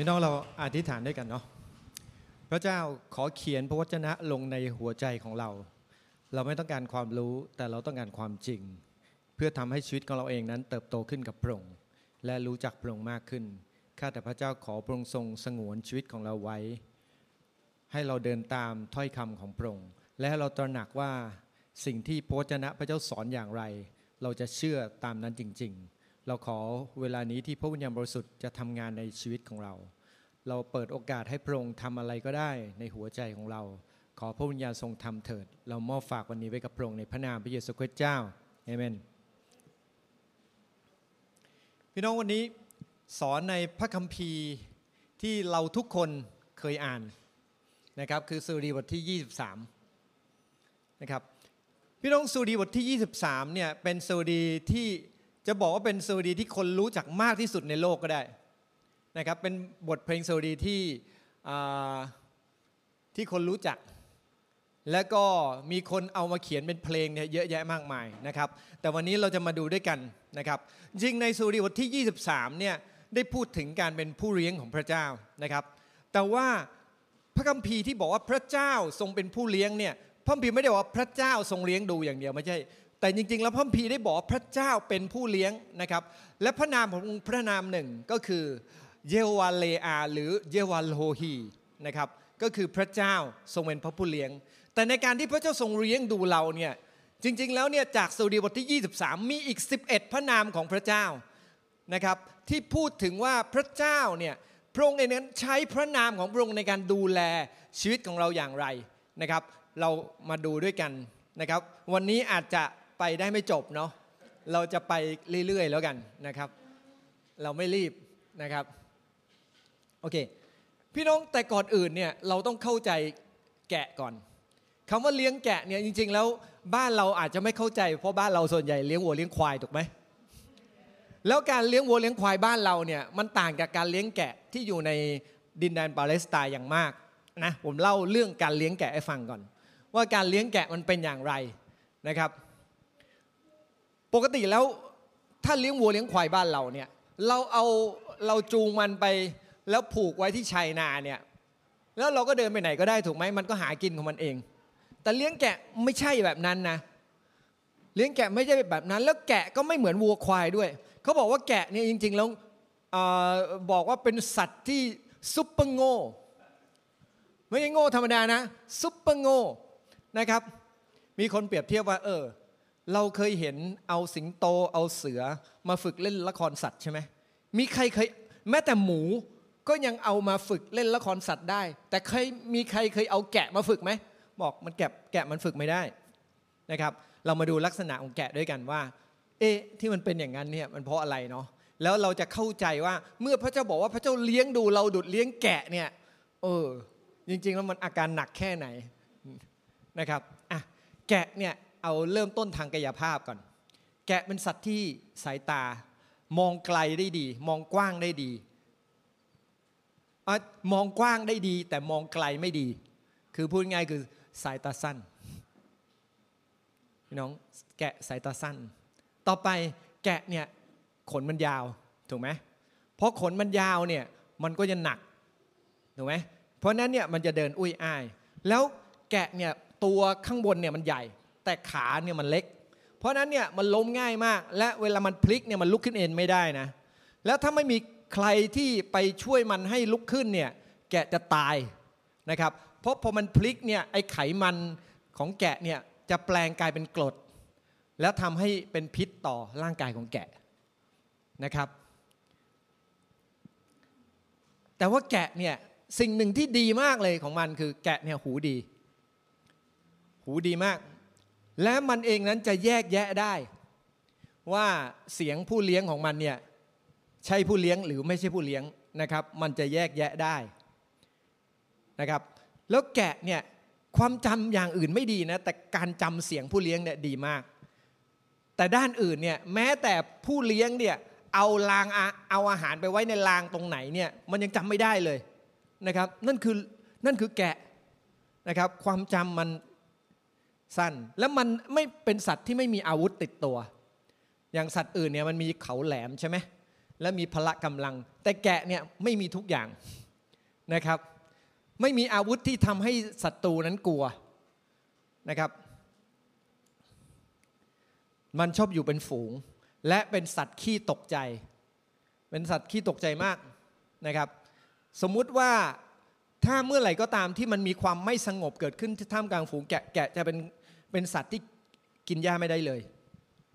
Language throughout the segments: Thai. พี่น้องเราอธิษฐานด้วยกันเนาะพระเจ้าขอเขียนพระวจนะลงในหัวใจของเราเราไม่ต้องการความรู้แต่เราต้องการความจริงเพื่อทำให้ชีวิตของเราเองนั้นเติบโตขึ้นกับพระองค์และรู้จักพระองค์มากขึ้นข้าแต่พระเจ้าขอพระองค์ทรงสงวนชีวิตของเราไว้ให้เราเดินตามถ้อยคำของพระองค์และให้เราตระหนักว่าสิ่งที่พระวจนะพระเจ้าสอนอย่างไรเราจะเชื่อตามนั้นจริงๆเราขอเวลานี้ที่พระวิญญาณบริสุทธิ์จะทำงานในชีวิตของเราเราเปิดโอกาสให้พระองค์ทำอะไรก็ได้ในหัวใจของเราขอพระวิญญาณทรงทำเถิดเรามอบฝากวันนี้ไว้กับพระองค์ในพระนามพระเยซูคริสต์เจ้าอาเมนพี่น้องวันนี้สอนในพระคัมภีร์ที่เราทุกคนเคยอ่านนะครับคือสุรีบทที่23นะครับพี่น้องสุรีบทที่23เนี่ยเป็นสุรีที่จะบอกว่าเป็นสุรีที่คนรู้จักมากที่สุดในโลกก็ได้นะครับเป็นบทเพลงสุรีที่คนรู้จักและก็มีคนเอามาเขียนเป็นเพลงเนี่ยเยอะแยะมากมายนะครับแต่วันนี้เราจะมาดูด้วยกันนะครับจริงในสุรีบทที่23เนี่ยได้พูดถึงการเป็นผู้เลี้ยงของพระเจ้านะครับแต่ว่าพระคัมภีร์ที่บอกว่าพระเจ้าทรงเป็นผู้เลี้ยงเนี่ยพระคัมภีร์ไม่ได้บอกว่าพระเจ้าทรงเลี้ยงดูอย่างเดียวไม่ใช่แต่จริงๆแล้วพระคัมภีร์ได้บอกพระเจ้าเป็นผู้เลี้ยงนะครับและพระนามของพระนามหนึ่งก็คือเยวาเลอาหรือเยวาโลฮีนะครับก็คือพระเจ้าทรงเป็นพระผู้เลี้ยงแต่ในการที่พระเจ้าทรงเลี้ยงดูเราเนี่ยจริงๆแล้วเนี่ยจากสดุดีบทที่23มีอีก11พระนามของพระเจ้านะครับที่พูดถึงว่าพระเจ้าเนี่ยพระองค์เองนั้นใช้พระนามของพระองค์ในการดูแลชีวิตของเราอย่างไรนะครับเรามาดูด้วยกันนะครับวันนี้อาจจะไปได้ไม่จบเนาะเราจะไปเรื่อยๆแล้วกันนะครับเราไม่รีบนะครับโอเคพี่น้องแต่ก่อนอื่นเนี่ยเราต้องเข้าใจแกะก่อนคำว่าเลี้ยงแกะเนี่ยจริงๆแล้วบ้านเราอาจจะไม่เข้าใจเพราะบ้านเราส่วนใหญ่เลี้ยงวัวเลี้ยงควายถูกไหมแล้วการเลี้ยงวัวเลี้ยงควายบ้านเราเนี่ยมันต่างกับการเลี้ยงแกะที่อยู่ในดินแดนปาเลสไตน์อย่างมากนะผมเล่าเรื่องการเลี้ยงแกะให้ฟังก่อนว่าการเลี้ยงแกะมันเป็นอย่างไรนะครับปกติแล้วถ้าเลี้ยงวัวเลี้ยงควายบ้านเราเนี่ยเราจูงมันไปแล้วผูกไว้ที่ชายนาเนี่ยแล้วเราก็เดินไปไหนก็ได้ถูกไหมมันก็หากินของมันเองแต่เลี้ยงแกะไม่ใช่แบบนั้นนะเลี้ยงแกะไม่ใช่แบบนั้นแล้วแกะก็ไม่เหมือนวัวควายด้วยเขาบอกว่าแกะเนี่ยจริงๆแล้วบอกว่าเป็นสัตว์ที่ซุปเปอร์โง่ไม่ใช่โง่ธรรมดานะซุปเปอร์โง่นะครับมีคนเปรียบเทียบว่าเราเคยเห็นเอาสิงโตเอาเสือมาฝึกเล่นละครสัตว์ใช่ไหมมีใครเคยแม้แต่หมูก็ยังเอามาฝึกเล่นละครสัตว์ได้แต่ใครเคยเอาแกะมาฝึกไหมบอกมันแกะมันฝึกไม่ได้นะครับเรามาดูลักษณะของแกะด้วยกันว่าที่มันเป็นอย่างนั้นเนี่ยมันเพราะอะไรเนาะแล้วเราจะเข้าใจว่าเมื่อพระเจ้าบอกว่าพระเจ้าเลี้ยงดูเราดุจเลี้ยงแกะเนี่ยจริงๆแล้วมันอาการหนักแค่ไหนนะครับอ่ะแกะเนี่ยเอาเริ่มต้นทางกายภาพก่อนแกะเป็นสัตว์ที่สายตามองไกลได้ดีมองกว้างได้ดีมองกว้างได้ดีแต่มองไกลไม่ดีคือพูดง่ายคือสายตาสั้นพี่น้องแกะสายตาสั้นต่อไปแกะเนี่ยขนมันยาวถูกไหมเพราะขนมันยาวเนี่ยมันก็จะหนักถูกไหมเพราะนั้นเนี่ยมันจะเดินอุ้ยอ้ายแล้วแกะเนี่ยตัวข้างบนเนี่ยมันใหญ่แต่ขาเนี่ยมันเล็กเพราะนั้นเนี่ยมันล้มง่ายมากและเวลามันพลิกเนี่ยมันลุกขึ้นเองไม่ได้นะแล้วถ้าไม่มีใครที่ไปช่วยมันให้ลุกขึ้นเนี่ยแกะจะตายนะครับเพราะพอมันพลิกเนี่ยไอไขมันของแกะเนี่ยจะแปลงกลายเป็นกรดแล้วทำให้เป็นพิษต่อร่างกายของแกะนะครับแต่ว่าแกะเนี่ยสิ่งหนึ่งที่ดีมากเลยของมันคือแกะเนี่ยหูดีมากและมันเองนั้นจะแยกแยะได้ว่าเสียงผู้เลี้ยงของมันเนี่ยใช่ผู้เลี้ยงหรือไม่ใช่ผู้เลี้ยงนะครับมันจะแยกแยะได้นะครับแล้วแกะเนี่ยความจำอย่างอื่นไม่ดีนะแต่การจำเสียงผู้เลี้ยงเนี่ยดีมากแต่ด้านอื่นเนี่ยแม้แต่ผู้เลี้ยงเนี่ยเอาอาหารไปไว้ในรางตรงไหนเนี่ยมันยังจำไม่ได้เลยนะครับนั่นคือแกะนะครับความจำมันสั้นและมันไม่เป็นสัตว์ที่ไม่มีอาวุธติดตัวอย่างสัตว์อื่นเนี่ยมันมีเขาแหลมใช่ไหม และมีพละกำลังแต่แกะเนี่ยไม่มีทุกอย่างนะครับไม่มีอาวุธที่ทำให้ศัตรูนั้นกลัวนะครับมันชอบอยู่เป็นฝูงและเป็นสัตว์ขี้ตกใจเป็นสัตว์ขี้ตกใจมากนะครับสมมุติว่าถ้าเมื่อไหร่ก็ตามที่มันมีความไม่สงบเกิดขึ้นท่ามกลางฝูงแกะจะเป็นสัตว์ที่กินหญ้าไม่ได้เลย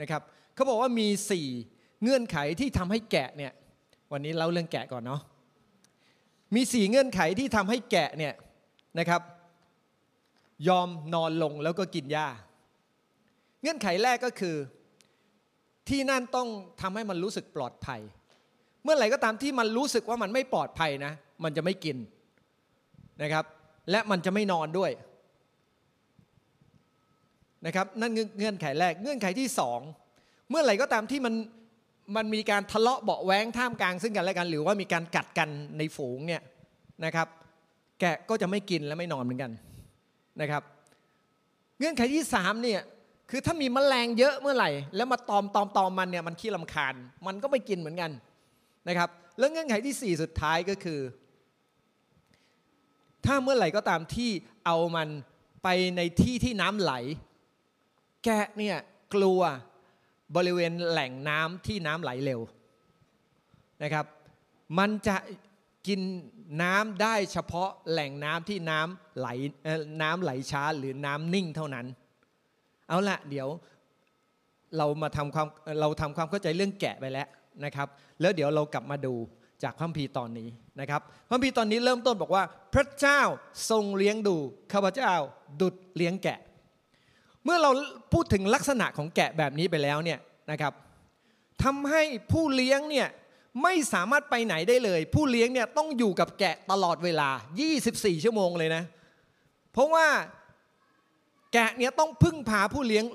นะครับเขาบอกว่ามี4เงื่อนไขที่ทำให้แกะเนี่ยวันนี้เล่าเรื่องแกะก่อนเนาะมี4เงื่อนไขที่ทำให้แกะเนี่ยนะครับยอมนอนลงแล้วก็กินหญ้าเงื่อนไขแรกก็คือที่นั่นต้องทำให้มันรู้สึกปลอดภัยเมื่อไหร่ก็ตามที่มันรู้สึกว่ามันไม่ปลอดภัยนะมันจะไม่กินนะครับและมันจะไม่นอนด้วยนะครับนั่นเงื่อนไขแรกเงื่อนไขที่2เมื่อไหร่ก็ตามที่มันมีการทะเลาะเบาะแว้งท่ามกลางซึ่งกันและกันหรือว่ามีการกัดกันในฝูงเนี่ยนะครับแกะก็จะไม่กินและไม่นอนเหมือนกันนะครับเงื่อนไขที่3เนี่ยคือถ้ามีแมลงเยอะเมื่อไหร่แล้วมาตอมมันเนี่ยมันขี้รำคาญมันก็ไม่กินเหมือนกันนะครับแล้วเงื่อนไขที่4สุดท้ายก็คือถ้าเมื่อไหร่ก็ตามที่เอามันไปในที่ที่น้ำไหลแกะเนี่ยกลัวบริเวณแหล่งน้ำที่น้ำไหลเร็วนะครับมันจะกินน้ำได้เฉพาะแหล่งน้ำที่น้ำไหลช้าหรือน้ำนิ่งเท่านั้นเอาละเดี๋ยวเราทำความเข้าใจเรื่องแกะไปแล้วนะครับแล้วเดี๋ยวเรากลับมาดูจากพระคัมภีร์ตอนนี้นะครับพระคัมภีร์ตอนนี้เริ่มต้นบอกว่าพระเจ้าทรงเลี้ยงดูข้าพเจ้าดุจเลี้ยงแกะเมื่อเราพูดถึงลักษณะของแกะแบบนี้ไปแล้วเนี่ยนะครับทำให้ผู้เลี้ยงเนี่ยไม่สามารถไปไหนได้เลยผู้เลี้ยงเนี่ยต้องอยู่กับแกะตลอดเวลา24ชั่วโมงเลยนะเพราะว่าแกะเนี่ยต้องพึ่งพาผู้เลี้ยง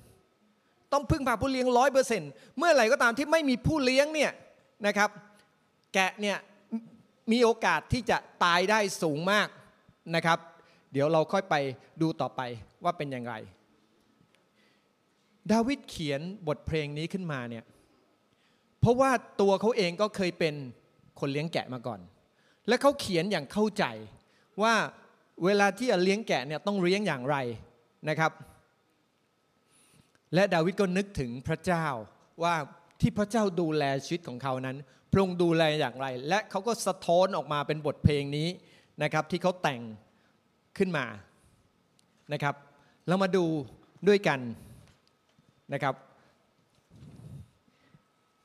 100% ต้องพึ่งพาผู้เลี้ยง 100% เมื่อไหร่ก็ตามที่ไม่มีผู้เลี้ยงเนี่ยนะครับแกะเนี่ยมีโอกาสที่จะตายได้สูงมากนะครับเดี๋ยวเราค่อยไปดูต่อไปว่าเป็นอย่างไรดาวิดเขียนบทเพลงนี้ขึ้นมาเนี่ยเพราะว่าตัวเขาเองก็เคยเป็นคนเลี้ยงแกะมาก่อนและเขาเขียนอย่างเข้าใจว่าเวลาที่จะเลี้ยงแกะเนี่ยต้องเลี้ยงอย่างไรนะครับและดาวิดก็นึกถึงพระเจ้าว่าที่พระเจ้าดูแลชีวิตของเขานั้นพระองค์ดูแลอย่างไรและเขาก็สะท้อนออกมาเป็นบทเพลงนี้นะครับที่เขาแต่งขึ้นมานะครับเรามาดูด้วยกันนะครับ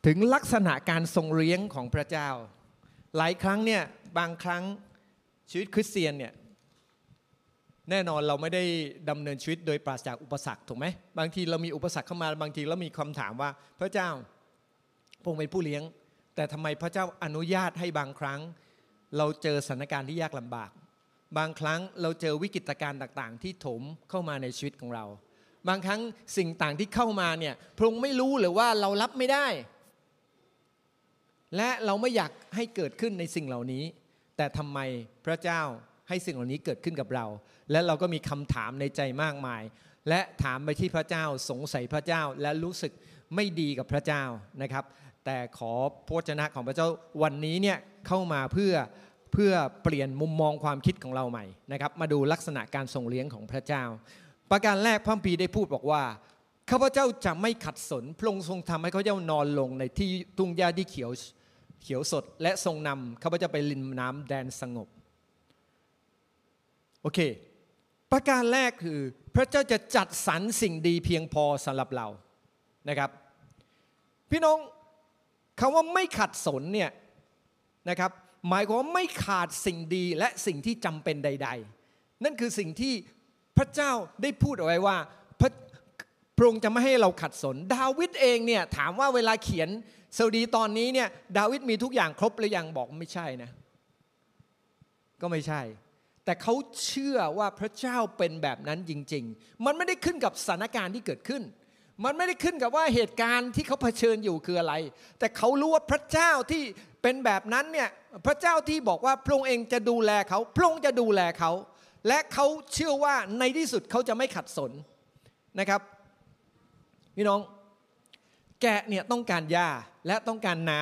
ถึงลักษณะการทรงเลี้ยงของพระเจ้าหลายครั้งเนี่ยบางครั้งชีวิตคริสเตียนเนี่ยแน่นอนเราไม่ได้ดำเนินชีวิตโดยปราศจากอุปสรรคถูกไหมบางทีเรามีอุปสรรคเข้ามาบางทีเรามีคำถามว่าพระเจ้าพระองค์เป็นผู้เลี้ยงแต่ทำไมพระเจ้าอนุญาตให้บางครั้งเราเจอสถานการณ์ที่ยากลำบากบางครั้งเราเจอวิกฤตการณ์ต่างๆที่ถมเข้ามาในชีวิตของเราบางครั้งสิ่งต่างที่เข้ามาเนี่ยพระองค์ไม่รู้หรือว่าเรารับไม่ได้และเราไม่อยากให้เกิดขึ้นในสิ่งเหล่านี้แต่ทำไมพระเจ้าให้สิ่งเหล่านี้เกิดขึ้นกับเราและเราก็มีคำถามในใจมากมายและถามไปที่พระเจ้าสงสัยพระเจ้าและรู้สึกไม่ดีกับพระเจ้านะครับแต่ขอพระวจนะของพระเจ้าวันนี้เนี่ยเข้ามาเพื่อเปลี่ยนมุมมองความคิดของเราใหม่นะครับมาดูลักษณะการทรงเลี้ยงของพระเจ้าประการแรกพระคัมภีร์ได้พูดบอกว่าข้าพเจ้าจะไม่ขัดสนพระองค์ทรงทำให้ข้าพเจ้านอนลงในที่ทุ่งหญ้าที่เขียวสดและทรงนำข้าพเจ้าไปริมน้ำแดนสงบโอเคประการแรกคือพระเจ้าจะจัดสรรสิ่งดีเพียงพอสำหรับเรานะครับพี่น้องคำว่าไม่ขัดสนเนี่ยนะครับหมายความว่าไม่ขาดสิ่งดีและสิ่งที่จำเป็นใดๆนั่นคือสิ่งที่พระเจ้าได้พูดเอาไว้ว่าพระองค์จะไม่ให้เราขัดสนดาวิดเองเนี่ยถามว่าเวลาเขียนสดุดีตอนนี้เนี่ยดาวิดมีทุกอย่างครบหรือยังบอกไม่ใช่นะก็ไม่ใช่แต่เขาเชื่อว่าพระเจ้าเป็นแบบนั้นจริงๆมันไม่ได้ขึ้นกับสถานการณ์ที่เกิดขึ้นมันไม่ได้ขึ้นกับว่าเหตุการณ์ที่เขาเผชิญอยู่คืออะไรแต่เขารู้ว่าพระเจ้าที่เป็นแบบนั้นเนี่ยพระเจ้าที่บอกว่าพระองค์เองจะดูแลเขาพระองค์จะดูแลเขาและเขาเชื่อว่าในที่สุดเขาจะไม่ขัดสนนะครับพี่น้อง แกะเนี่ยต้องการหญ้าและต้องการน้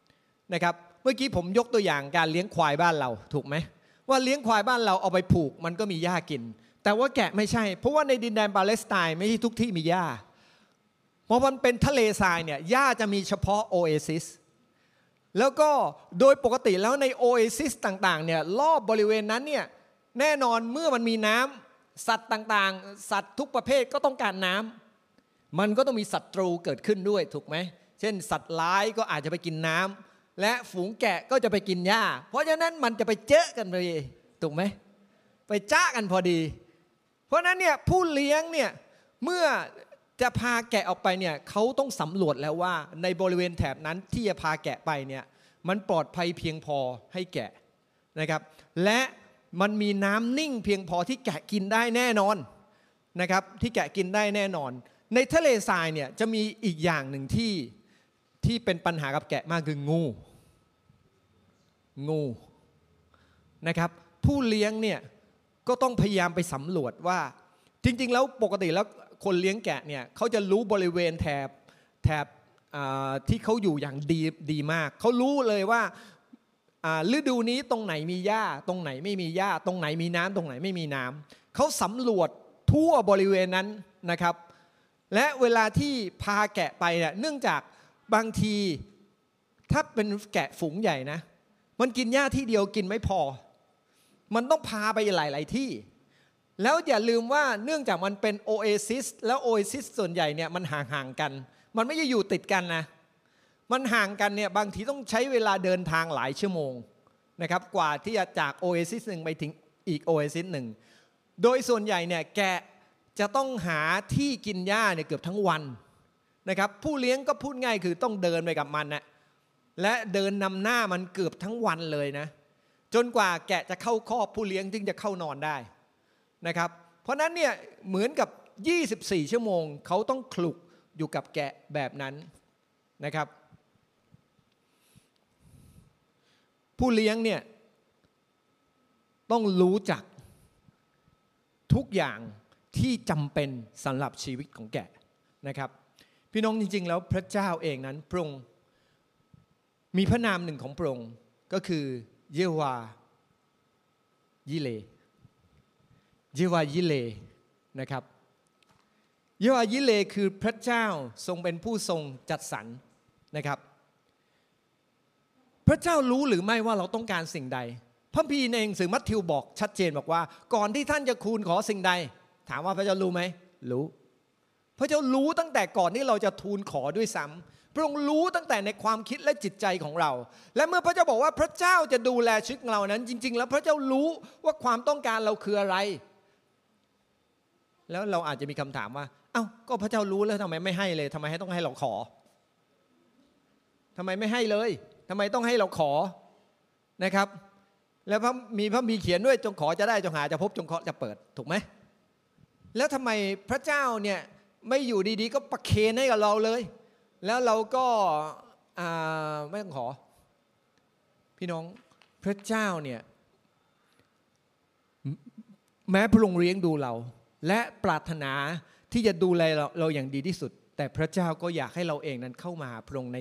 ำนะครับเมื่อกี้ผมยกตัวอย่างการเลี้ยงควายบ้านเราถูกไหมว่าเลี้ยงควายบ้านเราเอาไปผูกมันก็มีหญ้ากินแต่ว่าแกะไม่ใช่เพราะว่าในดินแดนปาเลสไตน์ไม่ใช่ทุกที่มีหญ้าเพราะมันเป็นทะเลทรายเนี่ยหญ้าจะมีเฉพาะโอเอซิสแล้วก็โดยปกติแล้วในโอเอซิสต่างๆเนี่ยรอบบริเวณนั้นเนี่ยแน่นอนเมื่อมันมีน้ำสัตว์ต่างๆสัตว์ทุกประเภทก็ต้องการน้ำมันก็ต้องมีศัตรูเกิดขึ้นด้วยถูกไหมเช่นสัตว์ร้ายก็อาจจะไปกินน้ำและฝูงแกะก็จะไปกินหญ้าเพราะฉะนั้นมันจะไปเจอกันพอดีถูกไหมไปจ้ากันพอดีเพราะนั้นเนี่ยผู้เลี้ยงเนี่ยเมื่อจะพาแกะออกไปเนี่ยเขาต้องสำรวจแล้วว่าในบริเวณแถบนั้นที่จะพาแกะไปเนี่ยมันปลอดภัยเพียงพอให้แกะนะครับและมันมีน้ำนิ่งเพียงพอที่แกะกินได้แน่นอนนะครับที่แกะกินได้แน่นอนในทะเลทรายเนี่ยจะมีอีกอย่างหนึ่งที่เป็นปัญหากับแกะมากคืองูนะครับผู้เลี้ยงเนี่ยก็ต้องพยายามไปสำรวจว่าจริงๆแล้วปกติแล้วคนเลี้ยงแกะเนี่ยเขาจะรู้บริเวณแถบที่เขาอยู่อย่างดีมากเขารู้เลยว่าฤดูนี้ตรงไหนมีหญ้าตรงไหนไม่มีหญ้าตรงไหนมีน้ำตรงไหนไม่มีน้ำเขาสำรวจทั่วบริเวณนั้นนะครับและเวลาที่พาแกะไปเนี่ยเนื่องจากบางทีถ้าเป็นแกะฝูงใหญ่นะมันกินหญ้าที่เดียวกินไม่พอมันต้องพาไปหลายๆที่แล้วอย่าลืมว่าเนื่องจากมันเป็นโอเอซิสแล้วโอเอซิสส่วนใหญ่เนี่ยมันห่างกันมันไม่ได้อยู่ติดกันนะมันห่างกันเนี่ยบางทีต้องใช้เวลาเดินทางหลายชั่วโมงนะครับกว่าที่จะจากโอเอซิสหนึ่งไปถึงอีกโอเอซิสหนึ่งโดยส่วนใหญ่เนี่ยแกะจะต้องหาที่กินหญ้าเนี่ยเกือบทั้งวันนะครับผู้เลี้ยงก็พูดง่ายคือต้องเดินไปกับมันนะและเดินนำหน้ามันเกือบทั้งวันเลยนะจนกว่าแกะจะเข้าคอกผู้เลี้ยงจึงจะเข้านอนได้นะครับเพราะนั้นเนี่ยเหมือนกับ24ชั่วโมงเขาต้องคลุกอยู่กับแกะแบบนั้นนะครับผู้เลี้ยงเนี่ยต้องรู้จักทุกอย่างที่จำเป็นสำหรับชีวิตของแกะนะครับพี่น้องจริงๆแล้วพระเจ้าเองนั้นพระองค์มีพระนามหนึ่งของพระองค์ก็คือเยโฮวาห์ยิเลเยโฮวาห์ยิเลนะครับเยโฮวาห์ยิเลคือพระเจ้าทรงเป็นผู้ทรงจัดสรรนะครับพระเจ้ารู้หรือไม่ว่าเราต้องการสิ่งใดพระคัมภีร์ในหนังสือมัทธิวบอกชัดเจนบอกว่าก่อนที่ท่านจะคูณขอสิ่งใดถามว่าพระเจ้ารู้ไหมรู้พระเจ้ารู้ตั้งแต่ก่อนที่เราจะทูลขอด้วยซ้ำพระองค์รู้ตั้งแต่ในความคิดและจิตใจของเราและเมื่อพระเจ้าบอกว่าพระเจ้าจะดูแลชีวิตเรานั้นจริงๆแล้วพระเจ้ารู้ว่าความต้องการเราคืออะไรแล้วเราอาจจะมีคำถามว่าเอ้าก็พระเจ้ารู้แล้วทำไมไม่ให้เลยทำไมให้ต้องให้เราขอทำไมไม่ให้เลยทำไมต้องให้เราขอนะครับแล้วมีพระมีเขียนด้วยจงขอจะได้จงหาจะพบจงเคาะจะเปิดถูกไหมแล้วทำไมพระเจ้าเนี่ยไม่อยู่ดีๆก็ประเคนให้กับเราเลยแล้วเราก็ไม่ต้องขอพี่น้องพระเจ้าเนี่ยแม้พระองค์เลี้ยงดูเราและปรารถนาที่จะดูแลเราอย่างดีที่สุดแต่พระเจ้าก็อยากให้เราเองนั้นเข้ามาหาพระองค์ใน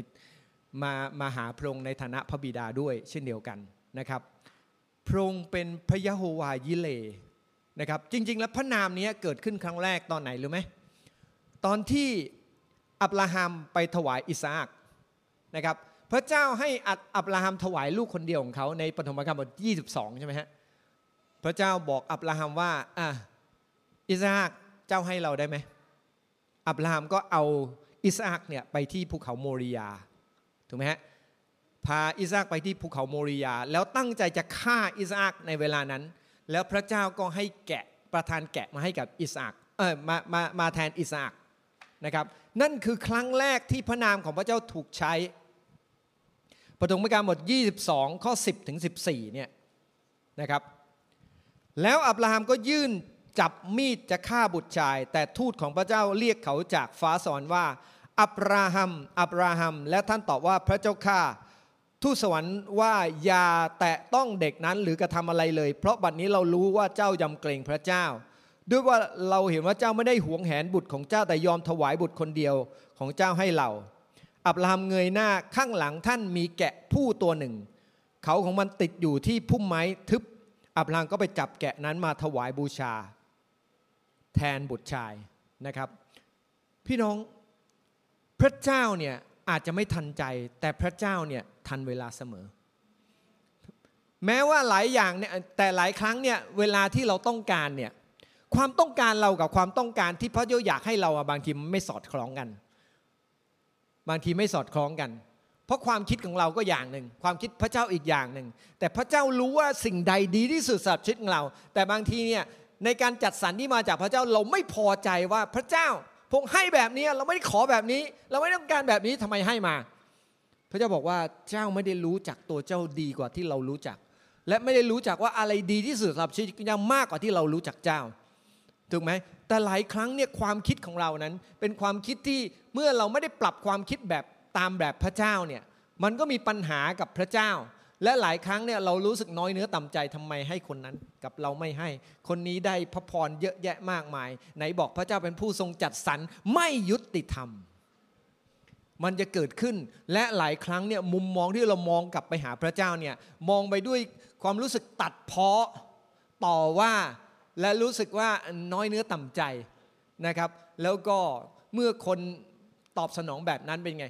มาหาพระองค์ในฐานะพระบิดาด้วยเช่นเดียวกันนะครับพระองค์เป็นพระยะโฮวาห์ยิเลนะครับจริงๆแล้วพระนามนี้เกิดขึ้นครั้งแรกตอนไหนรู้ไหมตอนที่อับราฮัมไปถวายอิสอัคนะครับพระเจ้าให้อับราฮัมถวายลูกคนเดียวของเขาในปฐมกาลบท22ใช่ไหมฮะพระเจ้าบอกอับราฮัมว่าอิสอัคเจ้าให้เราได้ไหมอับราฮัมก็เอาอิสอัคเนี่ยไปที่ภูเขาโมริยาถูกไหมฮะพาอิสอัคไปที่ภูเขาโมริยาแล้วตั้งใจจะฆ่าอิสอัคในเวลานั้นแล้วพระเจ้าก็ให้แกะประทานแกะมาให้กับอิสอัคมาแทนอิสอัคนะครับนั่นคือครั้งแรกที่พระนามของพระเจ้าถูกใช้ปฐมกาลบท22ข้อ10ถึง14เนี่ยนะครับแล้วอับราฮัมก็ยื่นจับมีดจะฆ่าบุตรชายแต่ทูตของพระเจ้าเรียกเขาจากฟ้าสวรรค์ว่าอับราฮัมและท่านตอบว่าพระเจ้าข้าทูตสวรรค์ว่าอย่าแตะต้องเด็กนั้นหรือกระทำอะไรเลยเพราะบัดนี้เรารู้ว่าเจ้ายำเกรงพระเจ้าด้วยว่าเราเห็นว่าเจ้าไม่ได้หวงแหนบุตรของเจ้าแต่ยอมถวายบุตรคนเดียวของเจ้าให้เรา อับราฮัมเงยหน้าข้างหลังท่านมีแกะผู้ตัวหนึ่งเขาของมันติดอยู่ที่พุ่มไม้ทึบอับราฮัมก็ไปจับแกะนั้นมาถวายบูชาแทนบุตรชายนะครับพี่น้องพระเจ้าเนี่ยอาจจะไม่ทันใจแต่พระเจ้าเนี่ยทันเวลาเสมอแม้ว่าหลายอย่างเนี่ยแต่หลายครั้งเนี่ยเวลาที่เราต้องการเนี่ยความต้องการเรากับความต้องการที่พระเจ้าอยากให้เราบางทีไม่สอดคล้องกันบางทีไม่สอดคล้องกันเพราะความคิดของเราก็อย่างหนึ่งความคิดพระเจ้าอีกอย่างหนึ่งแต่พระเจ้ารู้ว่าสิ่งใดดีที่สุดสำหรับชีวิตของเราแต่บางทีเนี่ยในการจัดสรรที่มาจากพระเจ้าเราไม่พอใจว่าพระเจ้าพงให้แบบนี้เราไม่ได้ขอแบบนี้เราไม่ต้องการแบบนี้ทำไมให้มาพระเจ้าบอกว่าเจ้าไม่ได้รู้จักตัวเจ้าดีกว่าที่เรารู้จักและไม่ได้รู้จักว่าอะไรดีที่สุดสำหรับชีวิตของเรามากกว่าที่เรารู้จักเจ้าถูกไหมแต่หลายครั้งเนี่ยความคิดของเรานั้นเป็นความคิดที่เมื่อเราไม่ได้ปรับความคิดแบบตามแบบพระเจ้าเนี่ยมันก็มีปัญหากับพระเจ้าและหลายครั้งเนี่ยเรารู้สึกน้อยเนื้อต่ำใจทำไมให้คนนั้นกับเราไม่ให้คนนี้ได้พระพรเยอะแยะมากมายไหนบอกพระเจ้าเป็นผู้ทรงจัดสรรไม่ยุติธรรมมันจะเกิดขึ้นและหลายครั้งเนี่ยมุมมองที่เรามองกลับไปหาพระเจ้าเนี่ยมองไปด้วยความรู้สึกตัดพ้อต่อว่าและรู้สึกว่าน้อยเนื้อต่ำใจนะครับแล้วก็เมื่อคนตอบสนองแบบนั้นเป็นไง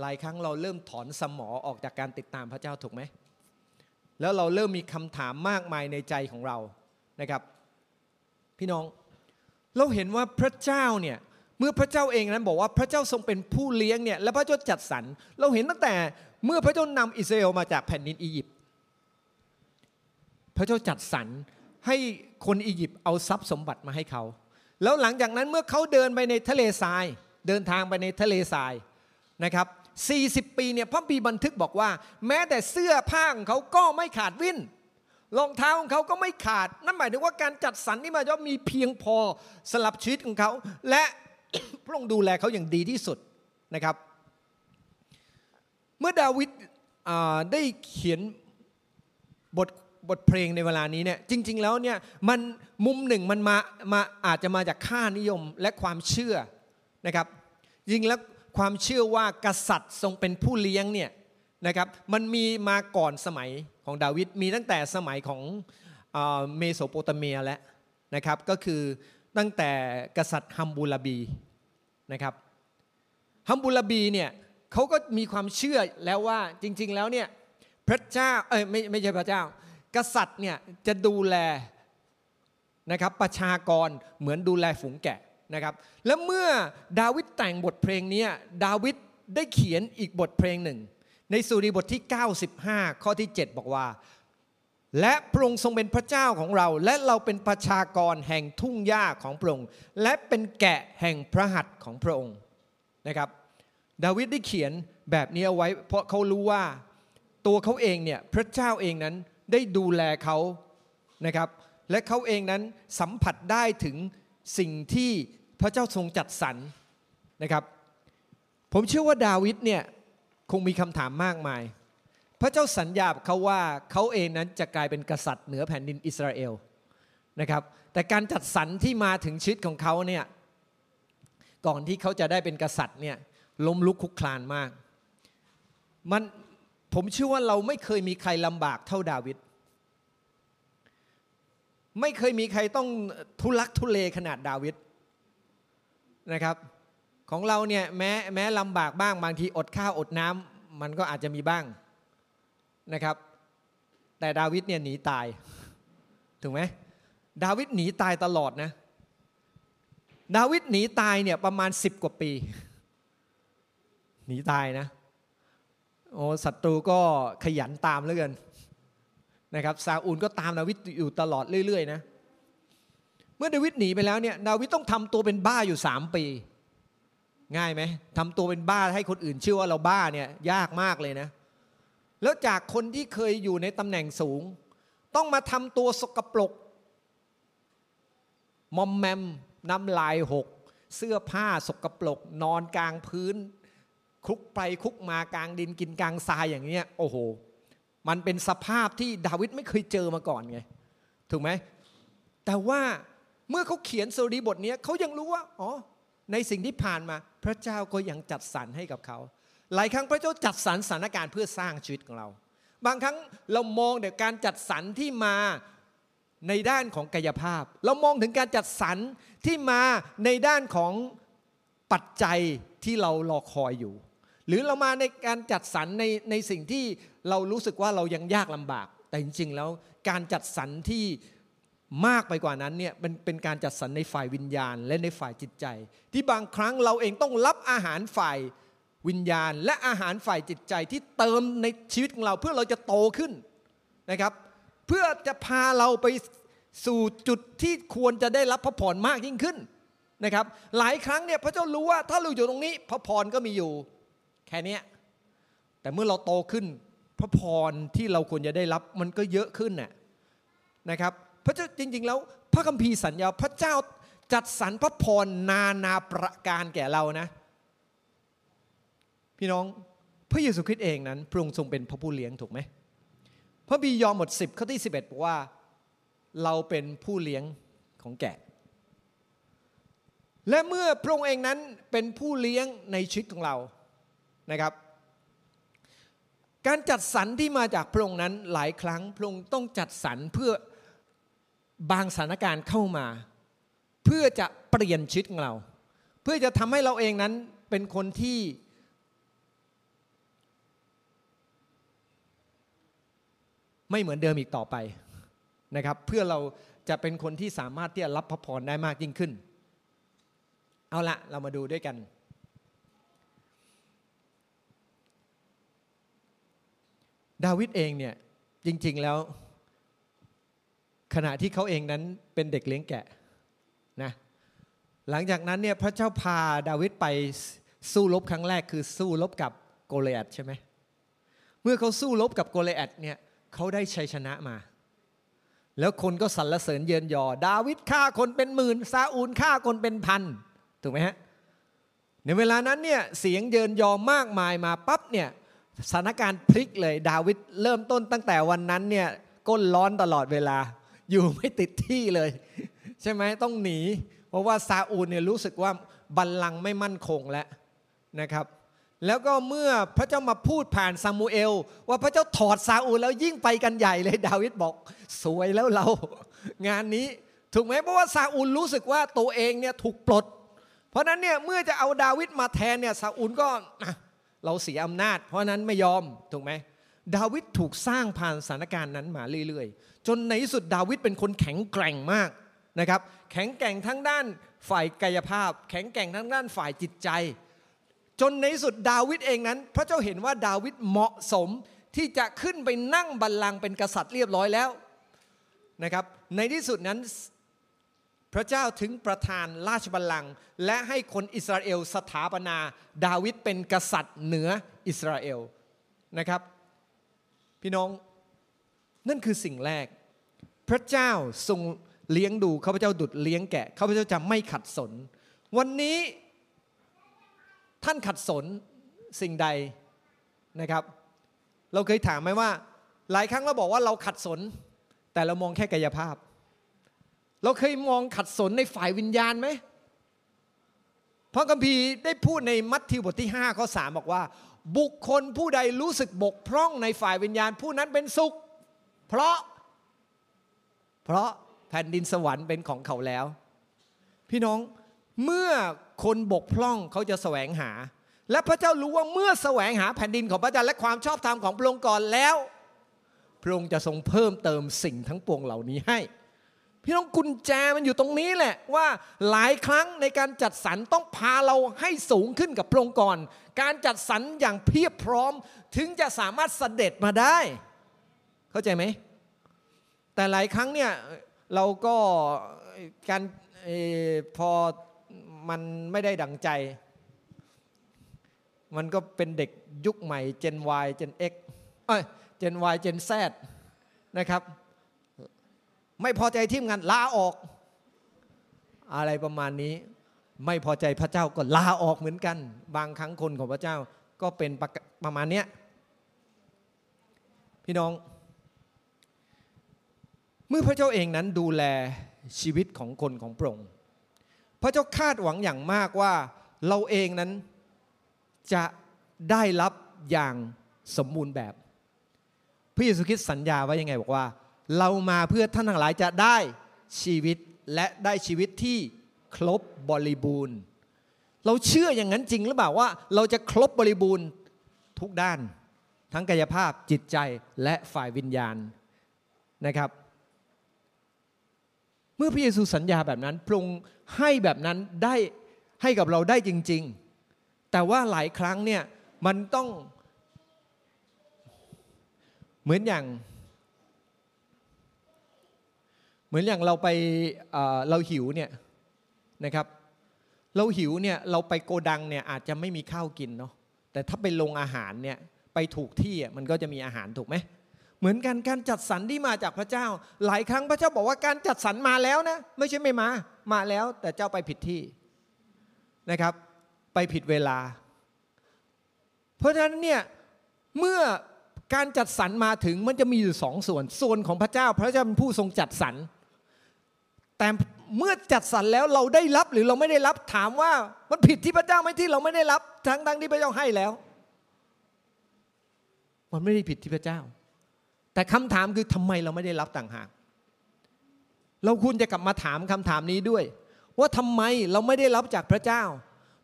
หลายครั้งเราเริ่มถอนสมอออกจากการติดตามพระเจ้าถูกไหมแล้วเราเริ่มมีคำถามมากมายในใจของเรานะครับพี่น้องเราเห็นว่าพระเจ้าเนี่ยเมื่อพระเจ้าเองนั้นบอกว่าพระเจ้าทรงเป็นผู้เลี้ยงเนี่ยและพระเจ้าจัดสรรเราเห็นตั้งแต่เมื่อพระเจ้านำอิสราเอลมาจากแผ่นดินอียิปต์พระเจ้าจัดสรรให้คนอียิปต์เอาทรัพย์สมบัติมาให้เขาแล้วหลังจากนั้นเมื่อเขาเดินไปในทะเลทรายเดินทางไปในทะเลทรายนะครับ40 ปีเนี่ยพระคัมภีร์บันทึกบอกว่าแม้แต่เสื้อผ้าของเขาก็ไม่ขาดวิ่นรองเท้าของเขาก็ไม่ขาดนั่นหมายถึงว่าการจัดสรรนี่มาย่อมมีเพียงพอสำหรับชีวิตของเขาและ พระองค์ดูแลเขาอย่างดีที่สุดนะครับเมื่อดาวิดได้เขียนบทเพลงในเวลานี้เนี่ยจริงๆแล้วเนี่ยมันมุมหนึ่งมันมาอาจจะมาจากค่านิยมและความเชื่อนะครับจริงแล้วความเชื่อว่ากษัตริย์ทรงเป็นผู้เลี้ยงเนี่ยนะครับมันมีมาก่อนสมัยของดาวิดมีตั้งแต่สมัยของเมโสโปเตเมียแล้วนะครับก็คือตั้งแต่กษัตริย์ฮัมบูลาบีนะครับฮัมบูลาบีเนี่ยเขาก็มีความเชื่อแล้วว่าจริงๆแล้วเนี่ยพระเจ้าไม่ใช่พระเจ้ากษัตริย์เนี่ยจะดูแลนะครับประชากรเหมือนดูแลฝูงแกะนะครับและเมื่อดาวิดแต่งบทเพลงนี้ดาวิดได้เขียนอีกบทเพลงหนึ่งในสุรีบทที่95ข้อที่7บอกว่าและพระองค์ทรงเป็นพระเจ้าของเราและเราเป็นประชากรแห่งทุ่งหญ้าของพระองค์และเป็นแกะแห่งพระหัตถ์ของพระองค์นะครับดาวิดได้เขียนแบบนี้เอาไว้เพราะเขารู้ว่าตัวเขาเองเนี่ยพระเจ้าเองนั้นได้ดูแลเขานะครับและเขาเองนั้นสัมผัสได้ถึงสิ่งที่พระเจ้าทรงจัดสรรนะครับผมเชื่อว่าดาวิดเนี่ยคงมีคำถามมากมายพระเจ้าสัญญากับเขาว่าเขาเองนั้นจะกลายเป็นกษัตริย์เหนือแผ่นดินอิสราเอลนะครับแต่การจัดสรรที่มาถึงชีวิตของเขาเนี่ยก่อนที่เขาจะได้เป็นกษัตริย์เนี่ยล้มลุกคลุกคลานมากผมเชื่อว่าเราไม่เคยมีใครลำบากเท่าดาวิดไม่เคยมีใครต้องทุลักทุเลขนาดดาวิดนะครับของเราเนี่ยแม้ลำบากบ้างบางทีอดข้าวอดน้ำมันก็อาจจะมีบ้างนะครับแต่ดาวิดเนี่ยหนีตายถูกไหมดาวิดหนีตายตลอดนะดาวิดหนีตายเนี่ยประมาณ10 กว่าปีหนีตายนะโอ้ศัตรูก็ขยันตามเหลือเกินนะครับซาอูลก็ตามดาวิดอยู่ตลอดเรื่อยๆนะเมื่อดาวิดหนีไปแล้วเนี่ยดาวิดต้องทำตัวเป็นบ้าอยู่3 ปีง่ายไหมทำตัวเป็นบ้าให้คนอื่นเชื่อว่าเราบ้าเนี่ยยากมากเลยนะแล้วจากคนที่เคยอยู่ในตำแหน่งสูงต้องมาทำตัวสกปรกมอมแมมน้ำลายหกเสื้อผ้าสกปรกนอนกลางพื้นคุกไปคุกมากลางดินกินกลางทรายอย่างเงี้ยโอ้โหมันเป็นสภาพที่ดาวิดไม่เคยเจอมาก่อนไงถูกไหมแต่ว่าเมื่อเขาเขียนสดุดีบทนี้เขายังรู้ว่าอ๋อ ในสิ่งที่ผ่านมาพระเจ้าก็ยังจัดสรรให้กับเขาหลายครั้งพระเจ้าจัดสรรสถานการณ์เพื่อสร้างชีวิตของเราบางครั้งเรามองแต่การจัดสรรที่มาในด้านของกายภาพเรามองถึงการจัดสรรที่มาในด้านของปัจจัยที่เรารอคอยอยู่หรือเรามาในการจัดสรรในสิ่งที่เรารู้สึกว่าเรายังยากลำบากแต่จริงๆแล้วการจัดสรรที่มากไปกว่านั้นเนี่ยเป็นการจัดสรรในฝ่ายวิญญาณและในฝ่ายจิตใจที่บางครั้งเราเองต้องรับอาหารฝ่ายวิญญาณและอาหารฝ่ายจิตใจที่เติมในชีวิตของเราเพื่อเราจะโตขึ้นนะครับเพื่อจะพาเราไปสู่จุดที่ควรจะได้รับพระพรมากยิ่งขึ้นนะครับหลายครั้งเนี่ยพระเจ้ารู้ว่าถ้าเราอยู่ตรงนี้พระพรก็มีอยู่แค่นี้แต่เมื่อเราโตขึ้นพระพรที่เราควรจะได้รับมันก็เยอะขึ้นนะครับพระเจ้าจริงๆแล้วพระคัมภีร์สัญญาพระเจ้าจัดสรรพระพรนานาประการแก่เรานะพี่น้องพระเยซูคริสต์เองนั้นพระองค์ทรงเป็นพระผู้เลี้ยงถูกไหมพระบียอมบท10ข้อที่11บอกว่าเราเป็นผู้เลี้ยงของแกะและเมื่อพระองค์เองนั้นเป็นผู้เลี้ยงในชีวิตของเรานะครับการจัดสรรที่มาจากพระองค์นั้นหลายครั้งพระองค์ต้องจัดสรรเพื่อบางสถานการณ์เข้ามาเพื่อจะเปลี่ยนชีวิตของเราเพื่อจะทำให้เราเองนั้นเป็นคนที่ไม่เหมือนเดิมอีกต่อไปนะครับเพื่อเราจะเป็นคนที่สามารถที่จะรับพระพรได้มากยิ่งขึ้นเอาละเรามาดูด้วยกันดาวิดเองเนี่ยจริงๆแล้วขณะที่เขาเองนั้นเป็นเด็กเลี้ยงแกะนะหลังจากนั้นเนี่ยพระเจ้าพาดาวิดไปสู้รบครั้งแรกคือสู้รบกับโกลิอัทใช่ไหมเมื่อเขาสู้รบกับโกลิอัทเนี่ยเขาได้ชัยชนะมาแล้วคนก็สรรเสริญเยินยอดาวิดฆ่าคนเป็นหมื่นซาอูลฆ่าคนเป็นพันถูกไหมฮะในเวลานั้นเนี่ยเสียงเยินยอมากมายมาปั๊บเนี่ยสถานการณ์พลิกเลยดาวิดเริ่มต้นตั้งแต่วันนั้นเนี่ยก้นร้อนตลอดเวลาอยู่ไม่ติดที่เลยใช่ไหมต้องหนีเพราะว่าซาอูลเนี่ยรู้สึกว่าบัลลังก์ไม่มั่นคงแล้วนะครับแล้วก็เมื่อพระเจ้ามาพูดผ่านซามูเอลว่าพระเจ้าถอดซาอูลแล้วยิ่งไปกันใหญ่เลยดาวิดบอกสวยแล้วเรางานนี้ถูกไหมเพราะว่าซาอูลรู้สึกว่าตัวเองเนี่ยถูกปลดเพราะนั้นเนี่ยเมื่อจะเอาดาวิดมาแทนเนี่ยซาอูลก็เราเสียอำนาจเพราะนั้นไม่ยอมถูกไหมดาวิดถูกสร้างผ่านสถานการณ์นั้นมาเรื่อยๆจนในที่สุดดาวิดเป็นคนแข็งแกร่งมากนะครับแข็งแกร่งทั้งด้านฝ่ายกายภาพแข็งแกร่งทั้งด้านฝ่ายจิตใจจนในที่สุดดาวิดเองนั้นพระเจ้าเห็นว่าดาวิดเหมาะสมที่จะขึ้นไปนั่งบัลลังก์เป็นกษัตริย์เรียบร้อยแล้วนะครับในที่สุดนั้นพระเจ้าถึงประทานราชบัลลังก์และให้คนอิสราเอลสถาปนาดาวิดเป็นกษัตริย์เหนืออิสราเอลนะครับพี่น้องนั่นคือสิ่งแรกพระเจ้าทรงเลี้ยงดูข้าพเจ้าดุจเลี้ยงแกะข้าพเจ้าจะไม่ขัดสนวันนี้ท่านขัดสนสิ่งใดนะครับเราเคยถามไหมว่าหลายครั้งเราบอกว่าเราขัดสนแต่เรามองแค่กายภาพเราเคยมองขัดสนในฝ่ายวิญญาณไหมพระคัมภีร์ได้พูดในมัทธิวบทที่5ข้อ3บอกว่าบุคคลผู้ใดรู้สึกบกพร่องในฝ่ายวิญญาณผู้นั้นเป็นสุขเพราะแผ่นดินสวรรค์เป็นของเขาแล้วพี่น้องเมื่อคนบกพร่องเขาจะแสวงหาและพระเจ้ารู้ว่าเมื่อแสวงหาแผ่นดินของพระเจ้าและความชอบธรรมของพระองค์ก่อนแล้วพระองค์จะทรงเพิ่มเติมสิ่งทั้งปวงเหล่านี้ให้พี่น้องกุญแจมันอยู่ตรงนี้แหละว่าหลายครั้งในการจัดสรรต้องพาเราให้สูงขึ้นกับพระองค์ก่อนการจัดสรรอย่างเพียบพร้อมถึงจะสามารถเสด็จมาได้เข้าใจไหมแต่หลายครั้งเนี่ยเราก็การพอมันไม่ได้ดั่งใจมันก็เป็นเด็กยุคใหม่เจน Y เจน X เจน Y เจน Z นะครับไม่พอใจทีมงานลาออกอะไรประมาณนี้ไม่พอใจพระเจ้าก็ลาออกเหมือนกันบางครั้งคนของพระเจ้าก็เป็นประมาณเนี้ยพี่น้องเมื่อพระเจ้าเองนั้นดูแลชีวิตของคนของพระองค์ พระเจ้าคาดหวังอย่างมากว่าเราเองนั้นจะได้รับอย่างสมบูรณ์แบบพระเยซูคริสต์สัญญาไว้ยังไงบอกว่าเรามาเพื่อท่านทั้งหลายจะได้ชีวิตและได้ชีวิตที่ครบบริบูรณ์เราเชื่ออย่างนั้นจริงหรือเปล่าว่าเราจะครบบริบูรณ์ทุกด้านทั้งกายภาพจิตใจและฝ่ายวิญญาณนะครับเมื่อพระเยซูสัญญาแบบนั้นพระองค์ให้แบบนั้นได้ให้กับเราได้จริงๆแต่ว่าหลายครั้งเนี่ยมันต้องเหมือนอย่างเราไปเราหิวเนี่ยนะครับเราหิวเนี่ยเราไปโกดังเนี่ยอาจจะไม่มีข้าวกินเนาะแต่ถ้าไปโรงอาหารเนี่ยไปถูกที่มันก็จะมีอาหารถูกไหมเหมือนกันการจัดสรรที่มาจากพระเจ้าหลายครั้งพระเจ้าบอกว่าการจัดสรรมาแล้วนะไม่ใช่ไม่มาแล้วแต่เจ้าไปผิดที่นะครับไปผิดเวลาเพราะฉะนั้นเนี่ยเมื่อการจัดสรรมาถึงมันจะมีอยู่สองส่วนของพระเจ้าพระเจ้าเป็นผู้ทรงจัดสรรแต่เมื่อจัดสรรแล้วเราได้รับหรือเราไม่ได้รับถามว่ามันผิดที่พระเจ้าไหมที่เราไม่ได้รับทั้งที่พระเจ้าให้แล้วมันไม่ได้ผิดที่พระเจ้าแต่คำถามคือทำไมเราไม่ได้รับต่างหากเราควรจะกลับมาถามคำถามนี้ด้วยว่าทำไมเราไม่ได้รับจากพระเจ้า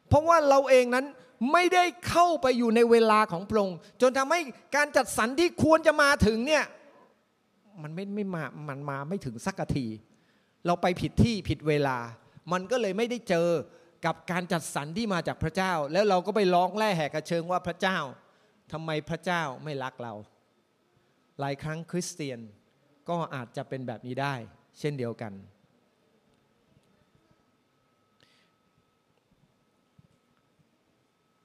เพราะว่าเราเองนั้นไม่ได้เข้าไปอยู่ในเวลาของพระองค์จนทำให้การจัดสรรที่ควรจะมาถึงเนี่ยมันไม่มามันมาไม่ถึงสักทีเราไปผิดที่ผิดเวลามันก็เลยไม่ได้เจอกับการจัดสรรที่มาจากพระเจ้าแล้วเราก็ไปร้องแล่แหกกระเชิงว่าพระเจ้าทำไมพระเจ้าไม่รักเราหลายครั้งคริสเตียนก็อาจจะเป็นแบบนี้ได้เช่นเดียวกัน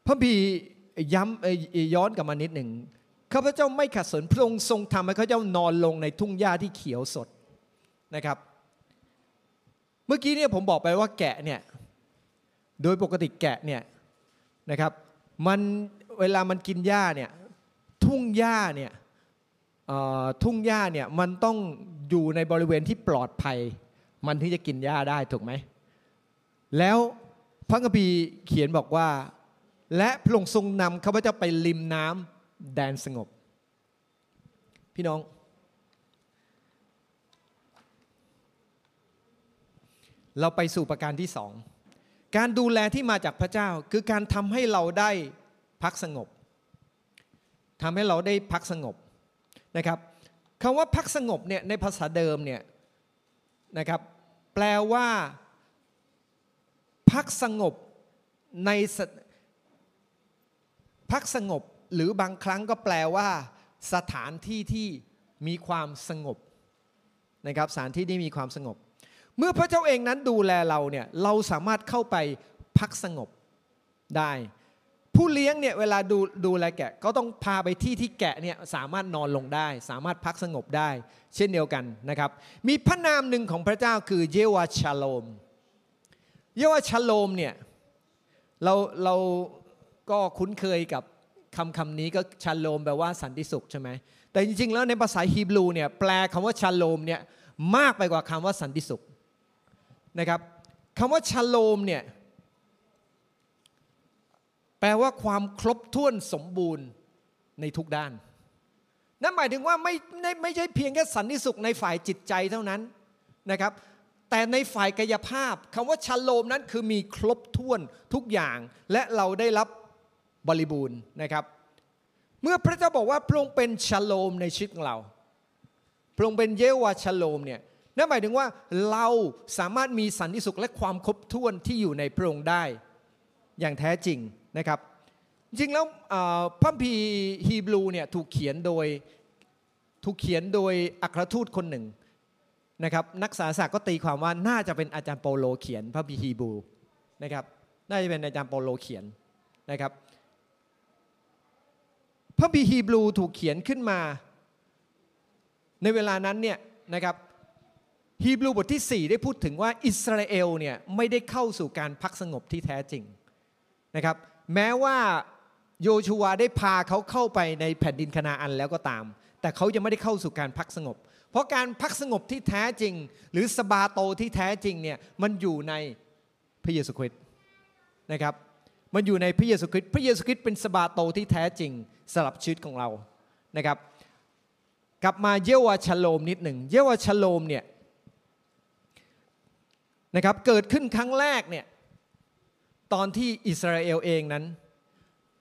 พระบีย้ำย้อนกลับมานิดหนึ่งข้าพเจ้าไม่ขัดสนพระองค์ทรงทำให้ข้าพเจ้านอนลงในทุ่งหญ้าที่เขียวสดนะครับเมื่อกี้เนี่ยผมบอกไปว่าแกะเนี่ยโดยปกติแกะเนี่ยนะครับมันเวลามันกินหญ้าเนี่ยทุ่งหญ้าเนี่ยมันต้องอยู่ในบริเวณที่ปลอดภัยมันถึงจะกินหญ้าได้ถูกไหมแล้วพระคัมภีร์เขียนบอกว่าและพระองค์ทรงนำข้าพเจ้าไปริมน้ำแดนสงบพี่น้องเราไปสู่ประการที่สองการดูแลที่มาจากพระเจ้าคือการทำให้เราได้พักสงบทำให้เราได้พักสงบนะครับคำว่าพักสงบเนี่ยในภาษาเดิมเนี่ยนะครับแปลว่าพักสงบในพักสงบหรือบางครั้งก็แปลว่าสถานที่ที่มีความสงบนะครับสถานที่ที่มีความสงบเมื่อพระเจ้าเองนั้นดูแลเราเนี่ยเราสามารถเข้าไปพักสงบได้ผู้เลี้ยงเนี่ยเวลาดูแลแกะก็ต้องพาไปที่ที่แกะเนี่ยสามารถนอนลงได้สามารถพักสงบได้เช่นเดียวกันนะครับมีพระนามหนึ่งของพระเจ้าคือเยโวชาโลมเนี่ยเราก็คุ้นเคยกับคำนี้ก็ชาโลมแปลว่าสันติสุขใช่ไหมแต่จริงๆแล้วในภาษาฮีบรูเนี่ยแปลคำว่าชาโลมเนี่ยมากไปกว่าคำว่าสันติสุขนะครับคำว่าชาโลมเนี่ยแปลว่าความครบถ้วนสมบูรณ์ในทุกด้านนั่นหมายถึงว่าไม่ใช่เพียงแค่สันติสุขในฝ่ายจิตใจเท่านั้นนะครับแต่ในฝ่ายกายภาพคำว่าชาโลมนั้นคือมีครบถ้วนทุกอย่างและเราได้รับบริบูรณ์นะครับเมื่อพระเจ้าบอกว่าพระองค์เป็นชาโลมในชีวิตของเราพระองค์เป็นเยโวชาโลมเนี่ยนั่นหมายถึงว่าเราสามารถมีสันติสุขและความครบถ้วนที่อยู่ในพระองค์ได้อย่างแท้จริงนะครับจริงแล้วพระคัมภีร์ฮีบรูเนี่ยถูกเขียนโดยอัครทูตคนหนึ่งนะครับนักศาสนาศาสตร์ก็ตีความว่าน่าจะเป็นอาจารย์เปาโลเขียนพระคัมภีร์ฮีบรูนะครับน่าจะเป็นอาจารย์เปาโลเขียนนะครับพระคัมภีร์ฮีบรูถูกเขียนขึ้นมาในเวลานั้นเนี่ยนะครับฮีบรูบทที่4ได้พูดถึงว่าอิสราเอลเนี่ยไม่ได้เข้าสู่การพักสงบที่แท้จริงนะครับแม้ว่าโยชูวาได้พาเขาเข้าไปในแผ่นดินคณาอันแล้วก็ตามแต่เขายังไม่ได้เข้าสู่การพักสงบเพราะการพักสงบที่แท้จริงหรือสะบาโตที่แท้จริงเนี่ยมันอยู่ใน พระเยซูคริสต์นะครับมันอยู่ในพระเยซูคริสต์พระเยซูคริสต์เป็นสบาโตที่แท้จริงสำหรับชีวิตของเรานะครับกลับมาเยาวาชโลมนิดหนึ่งเยาวาชโลมเนี่ยนะครับเกิดขึ้นครั้งแรกเนี่ยตอนที่อิสราเอลเองนั้น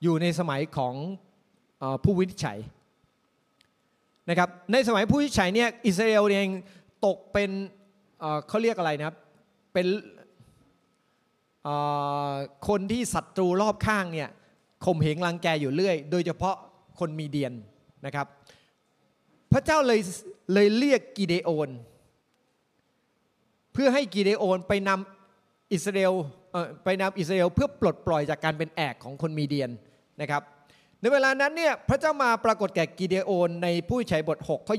อยู่ในสมัยของผู้วินิจฉัยนะครับในสมัยผู้วินิจฉัยเนี่ยอิสราเอลเองตกเป็นเขาเรียกอะไรนะครับเป็นคนที่ศัตรูรอบข้างเนี่ยข่มเหงรังแกอยู่เรื่อยโดยเฉพาะคนมีเดียนนะครับพระเจ้าเลยเรียกกิเดโอนเพื่อให้กิเดโอนไปนำอิสราเอลเพื่อปลดปล่อยจากการเป็นแอกของคนมีเดียนนะครับในเวลานั้นเนี่ยพระเจ้ามาปรากฏแก่กิเดโอนในผู้วินิจฉัยบท6ข้อ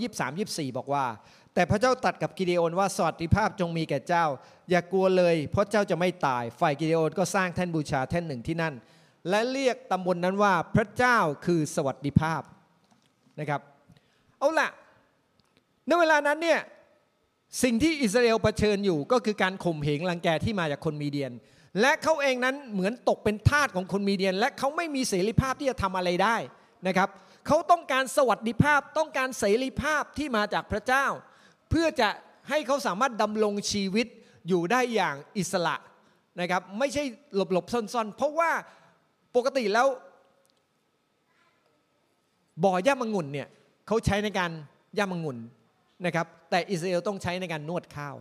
23-24บอกว่าแต่พระเจ้าตรัสกับกิเดโอนว่าสวัสดิภาพจงมีแก่เจ้าอย่ากลัวเลยเพราะเจ้าจะไม่ตายฝ่ายกิเดโอนก็สร้างแท่นบูชาแท่นหนึ่งที่นั่นและเรียกตำบลนั้นว่าพระเจ้าคือสวัสดิภาพนะครับเอาล่ะในเวลานั้นเนี่ยสิ่งที่อิสราเอลเผชิญอยู่ก็คือการข่มเหงรังแกที่มาจากคนมีเดียนและเขาเองนั้นเหมือนตกเป็นทาสของคนมีเดียนและเขาไม่มีเสรีภาพที่จะทำอะไรได้นะครับเขาต้องการสวัสดิภาพต้องการเสรีภาพที่มาจากพระเจ้าเพื่อจะให้เขาสามารถดำรงชีวิตอยู่ได้อย่างอิสระนะครับไม่ใช่หลบๆซ่อนๆเพราะว่าปกติแล้วบ่อย่ามะงุ่นเนี่ยเขาใช้ในการย่ามะงุ่นนะครับแต่อิสราเอลต้องใช้ในการนวดข้าว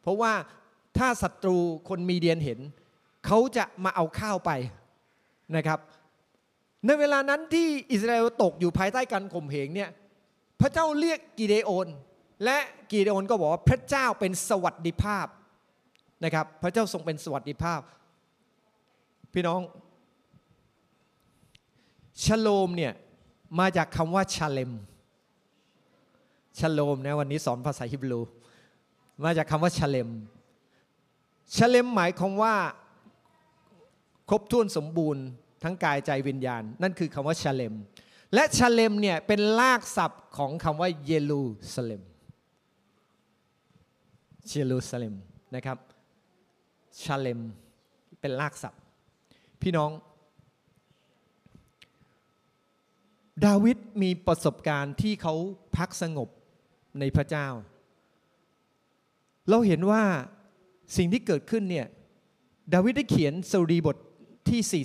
เพราะว่าถ้าศัตรูคนมีเดียนเห็นเขาจะมาเอาข้าวไปนะครับในเวลานั้นที่อิสราเอลตกอยู่ภายใต้การข่มเหงเนี่ยพระเจ้าเรียกกิเดโอนและกิเดโอนก็บอกว่าพระเจ้าเป็นสวัสดิภาพนะครับพระเจ้าทรงเป็นสวัสดิภาพพี่น้องชโลมเนี่ยมาจากคำว่าชาเลมชโลมนะวันนี้สอนภาษาฮิบรูมาจากคำว่าชาเลมชาเลมหมายความว่าครบถ้วนสมบูรณ์ทั้งกายใจวิญญาณนั่นคือคำว่าชาเลมและชาเลมเนี่ยเป็นรากศัพท์ของคำว่าเยรูซาเล็มเยรูซาเล็มนะครับชาเลมเป็นรากศัพท์พี่น้องดาวิดมีประสบการณ์ที่เขาพักสงบในพระเจ้าเราเห็นว่าสิ่งที่เกิดขึ้นเนี่ยดาวิดได้เขียนสดุดีบทที่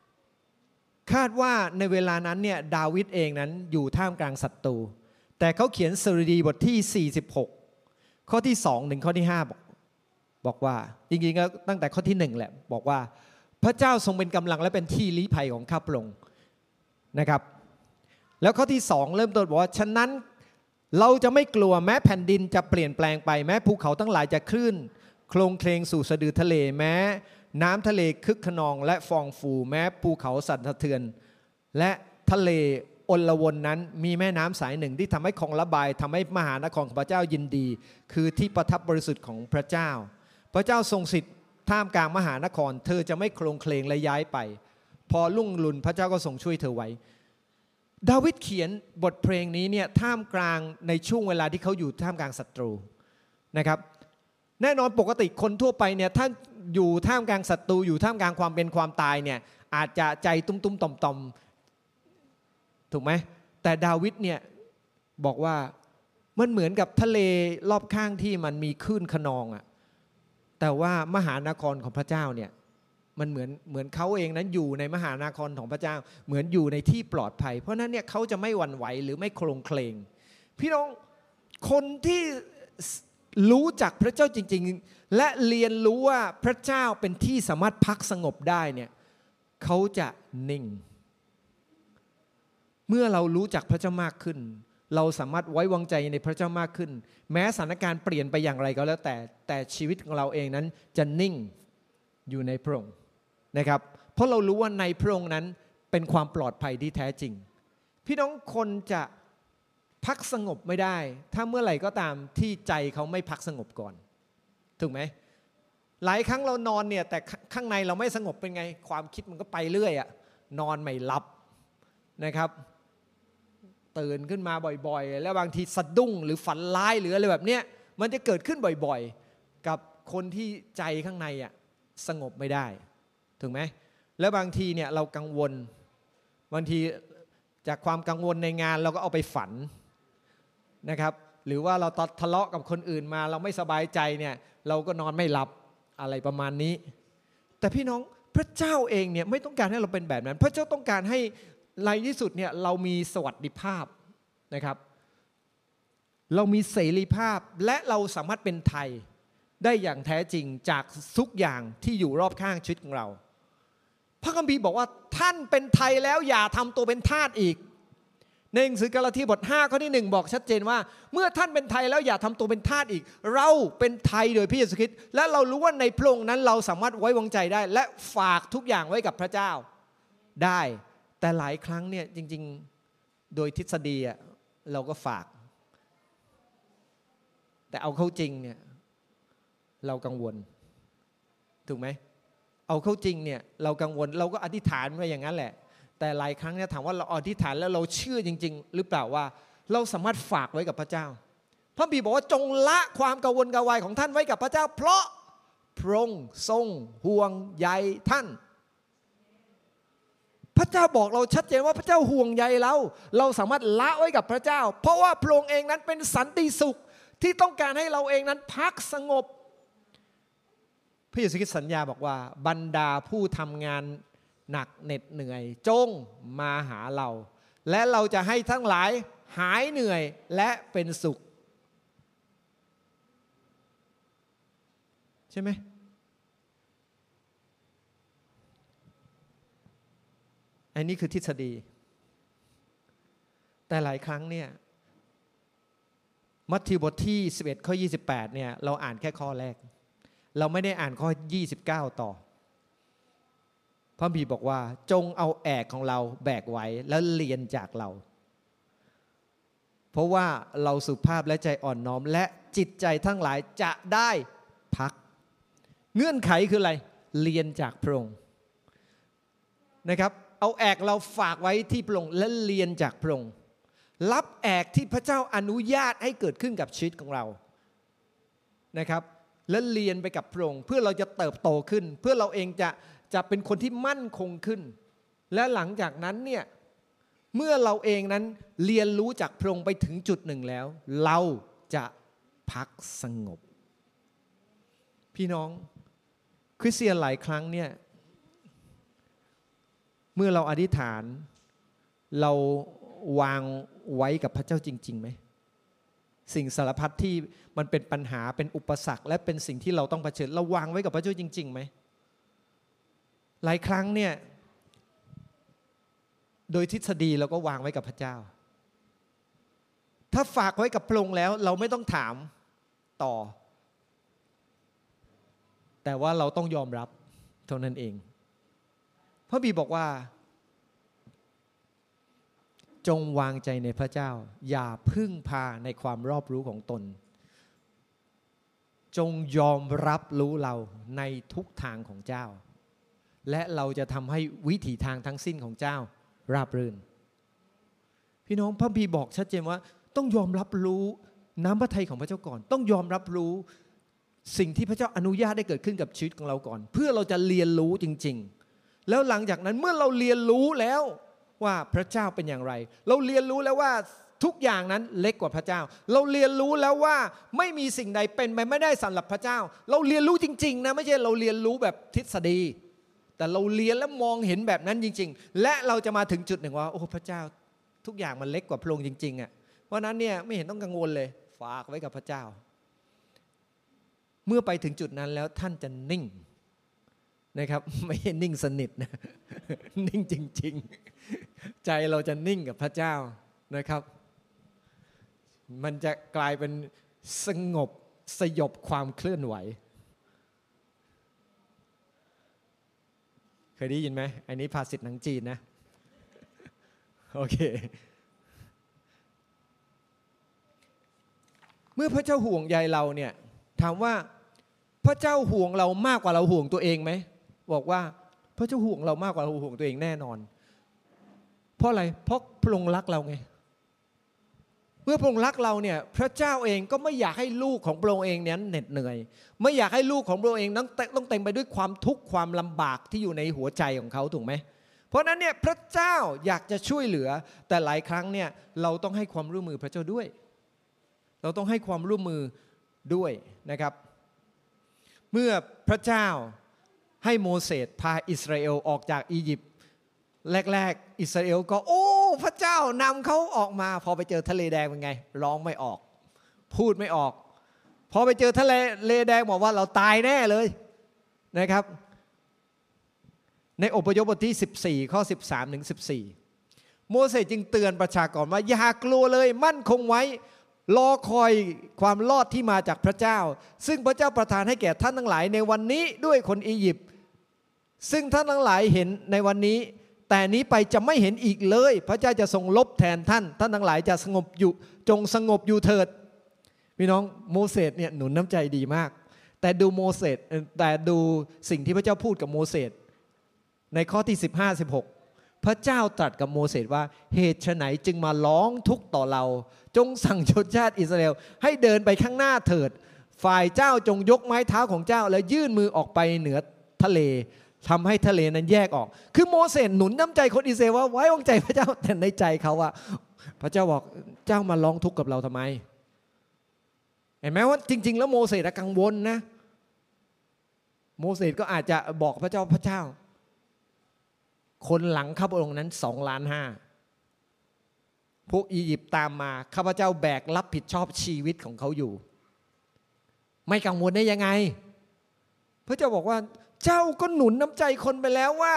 46คาดว่าในเวลานั้นเนี่ยดาวิดเองนั้นอยู่ท่ามกลางศัตรูแต่เขาเขียนสดุดีบทที่46ข้อที่2ถึงข้อที่5บอกว่าจริงๆก็ตั้งแต่ข้อที่1แหละบอกว่าพระเจ้าทรงเป็นกำลังและเป็นที่ลี้ภัยของข้าพระองค์นะครับแล้วข้อที่2เริ่มต้นบอกว่าฉะนั้นเราจะไม่กลัวแม้แผ่นดินจะเปลี่ยนแปลงไปแม้ภูเขาทั้งหลายจะคลื่นโคลงเคลงสู่สะดือทะเลแม้น้ำทะเลคึกขนองและฟองฟูแม้ภูเขาสั่นสะเทือนและทะเลอลวนนั้นมีแม่น้ำสายหนึ่งที่ทำให้คลองระบายทำให้มหานครของพระเจ้ายินดีคือที่ประทับบริสุทธิ์ของพระเจ้าพระเจ้าทรงสิทธิ์ท่ามกลางมหานครเธอจะไม่โคลงเคลงและย้ายไปพอรุ่งรุนพระเจ้าก็ทรงช่วยเธอไว้ดาวิดเขียนบทเพลงนี้เนี่ยท่ามกลางในช่วงเวลาที่เขาอยู่ท่ามกลางศัตรูนะครับแน่นอนปกติคนทั่วไปเนี่ยถ้าอยู่ท่ามกลางศัตรูอยู่ท่ามกลางความเป็นความตายเนี่ยอาจจะใจตุ้มๆต่อมๆถูกไหมแต่ดาวิดเนี่ยบอกว่ามันเหมือนกับทะเลรอบข้างที่มันมีคลื่นขนองอ่ะแต่ว่ามหานครของพระเจ้าเนี่ยมันเหมือนเขาเองนั้นอยู่ในมหานครของพระเจ้าเหมือนอยู่ในที่ปลอดภัยเพราะนั้นเนี่ยเขาจะไม่หวั่นไหวหรือไม่โคลงเคลงพี่น้องคนที่รู้จักพระเจ้าจริงๆและเรียนรู้ว่าพระเจ้าเป็นที่สามารถพักสงบได้เนี่ยเขาจะนิ่งเมื่อเรารู้จักพระเจ้ามากขึ้นเราสามารถไว้วางใจในพระเจ้ามากขึ้นแม้สถานการณ์เปลี่ยนไปอย่างไรก็แล้วแต่ชีวิตของเราเองนั้นจะนิ่งอยู่ในพระองค์นะครับเพราะเรารู้ว่าในพระองค์นั้นเป็นความปลอดภัยที่แท้จริงพี่น้องคนจะพักสงบไม่ได้ถ้าเมื่อไหร่ก็ตามที่ใจเขาไม่พักสงบก่อนถูกไหมหลายครั้งเรานอนเนี่ยแต่ข้างในเราไม่สงบเป็นไงความคิดมันก็ไปเรื่อยอะนอนไม่หลับนะครับตื่นขึ้นมาบ่อยๆแล้วบางทีสะดุ้งหรือฝันร้ายหรืออะไรแบบเนี้ยมันจะเกิดขึ้นบ่อยๆกับคนที่ใจข้างในอะ สงบไม่ได้ถูกไหมแล้วบางทีเนี่ยเรากังวลบางทีจากความกังวลในงานเราก็เอาไปฝันนะครับหรือว่าเราทะเลาะกับคนอื่นมาเราไม่สบายใจเนี่ยเราก็นอนไม่หลับอะไรประมาณนี้แต่พี่น้องพระเจ้าเองเนี่ยไม่ต้องการให้เราเป็นแบบนั้นพระเจ้าต้องการให้ในที่สุดเนี่ยเรามีสวัสดิภาพนะครับเรามีเสรีภาพและเราสามารถเป็นไทยได้อย่างแท้จริงจากทุกอย่างที่อยู่รอบข้างชีวิตของเราพระคัมภีร์บอกว่าท่านเป็นไทยแล้วอย่าทำตัวเป็นทาสอีกในหนังสือกาลาทีบท5ข้อที่1บอกชัดเจนว่าเมื่อท่านเป็นไทยแล้วอย่าทำตัวเป็นทาสอีกเราเป็นไทยโดยพระเยซูคริสต์และเรารู้ว่าในพระองค์นั้นเราสามารถไว้วางใจได้และฝากทุกอย่างไว้กับพระเจ้าได้แต่หลายครั้งเนี่ยจริงๆโดยทฤษฎีเราก็ฝากแต่เอาเข้าจริงเนี่ยเรากังวลถูกไหมเอาเข้าจริงเนี่ยเรากังวลเราก็อธิษฐานไว้อย่างนั้นแหละแต่หลายครั้งเนี่ยถามว่าเราอธิษฐานแล้วเราเชื่อจริงๆหรือเปล่าว่าเราสามารถฝากไว้กับพระเจ้าพระบิดาบอกว่าจงละความกังวลกังวายของท่านไว้กับพระเจ้าเพราะพระองค์ทรงห่วงใยท่านพระเจ้าบอกเราชัดเจนว่าพระเจ้าห่วงใยเราเราสามารถละไว้กับพระเจ้าเพราะว่าพระองค์เองนั้นเป็นสันติสุขที่ต้องการให้เราเองนั้นพักสงบพระเยซูคริสต์สัญญาบอกว่าบรรดาผู้ทำงานหนักเหน็ดเหนื่อยจงมาหาเราและเราจะให้ทั้งหลายหายเหนื่อยและเป็นสุขใช่ไหมอันนี้คือทฤษฎีแต่หลายครั้งเนี่ยมัทธิวบทที่11ข้อ28เนี่ยเราอ่านแค่ข้อแรกเราไม่ได้อ่านข้อ29ต่อพระบีบอกว่าจงเอาแอกของเราแบกไว้แล้วเรียนจากเราเพราะว่าเราสุภาพและใจอ่อนน้อมและจิตใจทั้งหลายจะได้พักเงื่อนไขคืออะไรเรียนจากพระองค์นะครับเอาแอกเราฝากไว้ที่พระองค์และเรียนจากพระองค์รับแอกที่พระเจ้าอนุญาตให้เกิดขึ้นกับชีวิตของเรานะครับและเรียนไปกับพระองค์เพื่อเราจะเติบโตขึ้นเพื่อเราเองจะเป็นคนที่มั่นคงขึ้นและหลังจากนั้นเนี่ยเมื่อเราเองนั้นเรียนรู้จากพระองค์ไปถึงจุดหนึ่งแล้วเราจะพักสงบพี่น้องคริสเตียนหลายครั้งเนี่ยเมื่อเราอธิษฐานเราวางไว้กับพระเจ้าจริงๆไหมสิ่งสารพัดที่มันเป็นปัญหาเป็นอุปสรรคและเป็นสิ่งที่เราต้องเผชิญเราวางไว้กับพระเจ้าจริงๆไหมหลายครั้งเนี่ยโดยทฤษฎีเราก็วางไว้กับพระเจ้าถ้าฝากไว้กับพระองค์แล้วเราไม่ต้องถามต่อแต่ว่าเราต้องยอมรับเท่านั้นเองพระบีบอกว่าจงวางใจในพระเจ้าอย่าพึ่งพาในความรอบรู้ของตนจงยอมรับรู้เราในทุกทางของเจ้าและเราจะทำให้วิถีทางทั้งสิ้นของเจ้าราบรื่นพี่น้องพระบีบอกชัดเจนว่าต้องยอมรับรู้น้ำพระทัยของพระเจ้าก่อนต้องยอมรับรู้สิ่งที่พระเจ้าอนุญาตได้เกิดขึ้นกับชีวิตของเราก่อนเพื่อเราจะเรียนรู้จริงๆแล้วหลังจากนั้นเมื่อเราเรียนรู้แล้วว่าพระเจ้าเป็นอย่างไรเราเรียนรู้แล้วว่าทุกอย่างนั้นเล็กกว่าพระเจ้าเราเรียนรู้แล้วว่าไม่มีสิ่งใดเป็นไปไม่ได้สำหรับพระเจ้าเราเรียนรู้จริงๆนะไม่ใช่เราเรียนรู้แบบทฤษฎีแต่เราเรียนแล้วมองเห็นแบบนั้นจริงๆและเราจะมาถึงจุดหนึ่งว่าโอ้พระเจ้าทุกอย่างมันเล็กกว่าพระองค์จริงๆเพราะนั้นเนี่ยไม่เห็นต้องกังวลเลยฝากไว้กับพระเจ้าเมื่อไปถึงจุดนั้นแล้วท่านจะนิ่งนะครับไม่ใช่นิ่งสนิทนะนิ่งจริงๆใจเราจะนิ่งกับพระเจ้านะครับมันจะกลายเป็นสงบสยบความเคลื่อนไหวเคยได้ยินไหมอันนี้ภาษิตหนังจีนนะโอเคเมื่อพระเจ้าห่วงใยเราเนี่ยถามว่าพระเจ้าห่วงเรามากกว่าเราห่วงตัวเองไหมบอกว่าพระเจ้าห่วงเรามากกว่าเราห่วงตัวเองแน่นอนเพราะอะไรเพราะพระองค์รักเราไง เมื่อพระองค์รักเราเนี่ยพระเจ้าเองก็ไม่อยากให้ลูกของพระองค์เองนั้นเหน็ดเหนื่อยไม่อยากให้ลูกของพระองค์เองนั้นต้องเต็มไปด้วยความทุกข์ความลำบากที่อยู่ในหัวใจของเขาถูกไหมเพราะนั้นเนี่ยพระเจ้าอยากจะช่วยเหลือแต่หลายครั้งเนี่ยเราต้องให้ความร่วมมือพระเจ้าด้วยเราต้องให้ความร่วมมือด้วยนะครับเมื่อพระเจ้าให้โมเสสพาอิสราเอลออกจากอียิปต์แรกๆอิสราเอลก็โอ้พระเจ้านำเขาออกมาพอไปเจอทะเลแดงเป็นไงร้องไม่ออกพูดไม่ออกพอไปเจอทะเลแดงบอกว่าเราตายแน่เลยนะครับในอพยพบทที่14ข้อ13ถึง14โมเสสจึงเตือนประชากรว่าอย่ากลัวเลยมั่นคงไว้รอคอยความรอดที่มาจากพระเจ้าซึ่งพระเจ้าประทานให้แก่ท่านทั้งหลายในวันนี้ด้วยคนอียิปต์ซึ่งท่านทั้งหลายเห็นในวันนี้แต่นี้ไปจะไม่เห็นอีกเลยพระเจ้าจะทรงลบแทนท่านทั้งหลายจะสงบอยู่จงสงบอยู่เถิดพี่น้องโมเสสเนี่ยหนุนน้ำใจดีมากแต่ดูสิ่งที่พระเจ้าพูดกับโมเสสในข้อที่15-16 พระเจ้าตรัสกับโมเสสว่าเหตุไฉนจึงมาร้องทุกข์ต่อเราจงสั่งชนชาติอิสราเอลให้เดินไปข้างหน้าเถิดฝ่ายเจ้าจงยกไม้เท้าของเจ้าและยื่นมือออกไปเหนือทะเลทำให้ทะเลนั้นแยกออกคือโมเสสหนุนน้ำใจคนอิสราเอลว่าไว้วางใจพระเจ้าแต่ในใจเขาว่าพระเจ้าบอกเจ้ามาร้องทุกข์กับเราทำไมเห็นไหมว่าจริงๆแล้วโมเสสกังวลนะโมเสสก็อาจจะบอกพระเจ้าคนหลังข้าพระองค์นั้น2,500,000พวกอียิปต์ตามมาข้าพเจ้าแบกรับผิดชอบชีวิตของเขาอยู่ไม่กังวลได้ยังไงพระเจ้าบอกว่าเจ้าก็หนุนน้ำใจคนไปแล้วว่า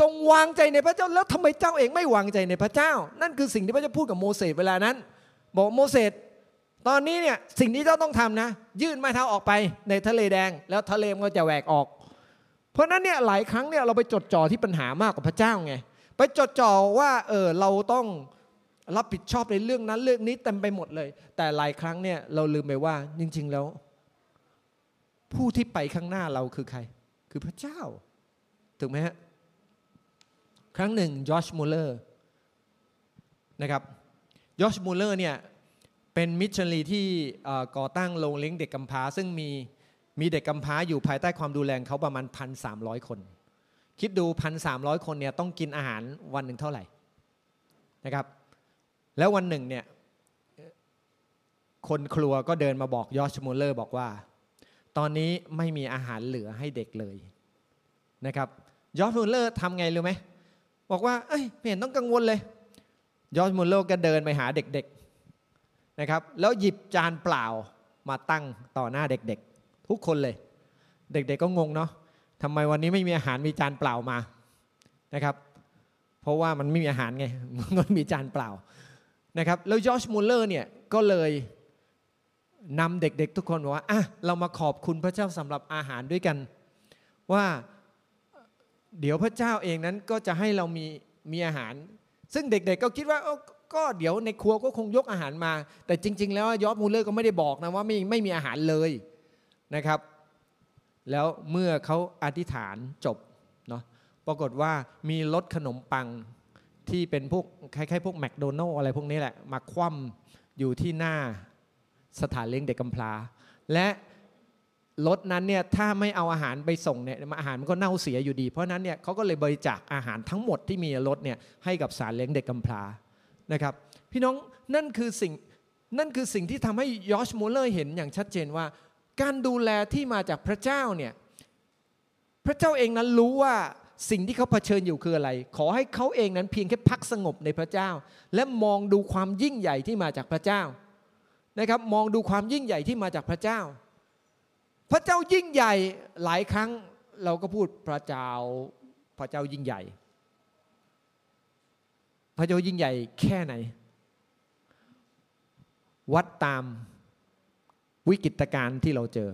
จงวางใจในพระเจ้าแล้วทำไมเจ้าเองไม่วางใจในพระเจ้านั่นคือสิ่งที่พระเจ้าพูดกับโมเสสเวลานั้นบอกโมเสสตอนนี้เนี่ยสิ่งที่เจ้าต้องทำนะยื่นไม้เท้าออกไปในทะเลแดงแล้วทะเลมันก็จะแหวกออกเพราะนั้นเนี่ยหลายครั้งเนี่ยเราไปจดจ่อที่ปัญหามากกว่าพระเจ้าไงไปจดจ่อว่าเราต้องรับผิดชอบในเรื่องนั้นเรื่องนี้เต็มไปหมดเลยแต่หลายครั้งเนี่ยเราลืมไปว่าจริงๆแล้วผู้ที่ไปข้างหน้าเราคือใครคือพระเจ้าถูกไหมฮะครั้งหนึ่งจอชมูเลอร์นะครับจอชมูเลอร์เนี่ยเป็นมิชชันนารีที่ก่อตั้งโรงเลี้ยงเด็กกำพร้าซึ่งมีเด็กกำพร้าอยู่ภายใต้ความดูแลเขาประมาณ 1,300 คนคิดดู 1,300 คนเนี่ยต้องกินอาหารวันหนึ่งเท่าไหร่นะครับแล้ววันหนึ่งเนี่ยคนครัวก็เดินมาบอกจอชมูเลอร์บอกว่าตอนนี้ไม่มีอาหารเหลือให้เด็กเลยนะครับจอชมูเลอร์ทำไงรู้ไหมบอกว่าไม่เห็นต้องกังวลเลยจอชมูเลอร์ก็เดินไปหาเด็กๆนะครับแล้วหยิบจานเปล่ามาตั้งต่อหน้าเด็กๆทุกคนเลยเด็กๆก็งงเนาะทำไมวันนี้ไม่มีอาหารมีจานเปล่ามานะครับเพราะว่ามันไม่มีอาหารไงมันมีจานเปล่านะครับแล้วจอชมูเลอร์เนี่ยก็เลยนำเด็กๆทุกคนบอกว่าเรามาขอบคุณพระเจ้าสำหรับอาหารด้วยกันว่าเดี๋ยวพระเจ้าเองนั้นก็จะให้เรามีอาหารซึ่งเด็กๆก็คิดว่าก็เดี๋ยวในครัวก็คงยกอาหารมาแต่จริงๆแล้วจอชมูเลอร์ก็ไม่ได้บอกนะว่าไม่มีอาหารเลยนะครับแล้วเมื่อเขาอธิษฐานจบเนาะปรากฏว่ามีรถขนมปังที่เป็นพวกคล้ายๆพวกแมคโดนัลล์อะไรพวกนี้แหละมาคว่ำอยู่ที่หน้าสถานเลี้ยงเด็กกำพร้าและรถนั้นเนี่ยถ้าไม่เอาอาหารไปส่งเนี่ยอาหารมันก็เน่าเสียอยู่ดีเพราะนั้นเนี่ยเขาก็เลยบริจาคอาหารทั้งหมดที่มีรถเนี่ยให้กับสถานเลี้ยงเด็กกำพร้านะครับพี่น้องนั่นคือสิ่งที่ทำให้จอชมูเลอร์เห็นอย่างชัดเจนว่าการดูแลที่มาจากพระเจ้าเนี่ยพระเจ้าเองนั้นรู้ว่าสิ่งที่เขาเผชิญอยู่คืออะไรขอให้เขาเองนั้นเพียงแค่พักสงบในพระเจ้าและมองดูความยิ่งใหญ่ที่มาจากพระเจ้านะครับมองดูความยิ่งใหญ่ที่มาจากพระเจ้าพระเจ้ายิ่งใหญ่หลายครั้งเราก็พูดพระเจ้ายิ่งใหญ่พระเจ้ายิ่งใหญ่แค่ไหนวัดตามวิกฤตการณ์ที่เราเจอ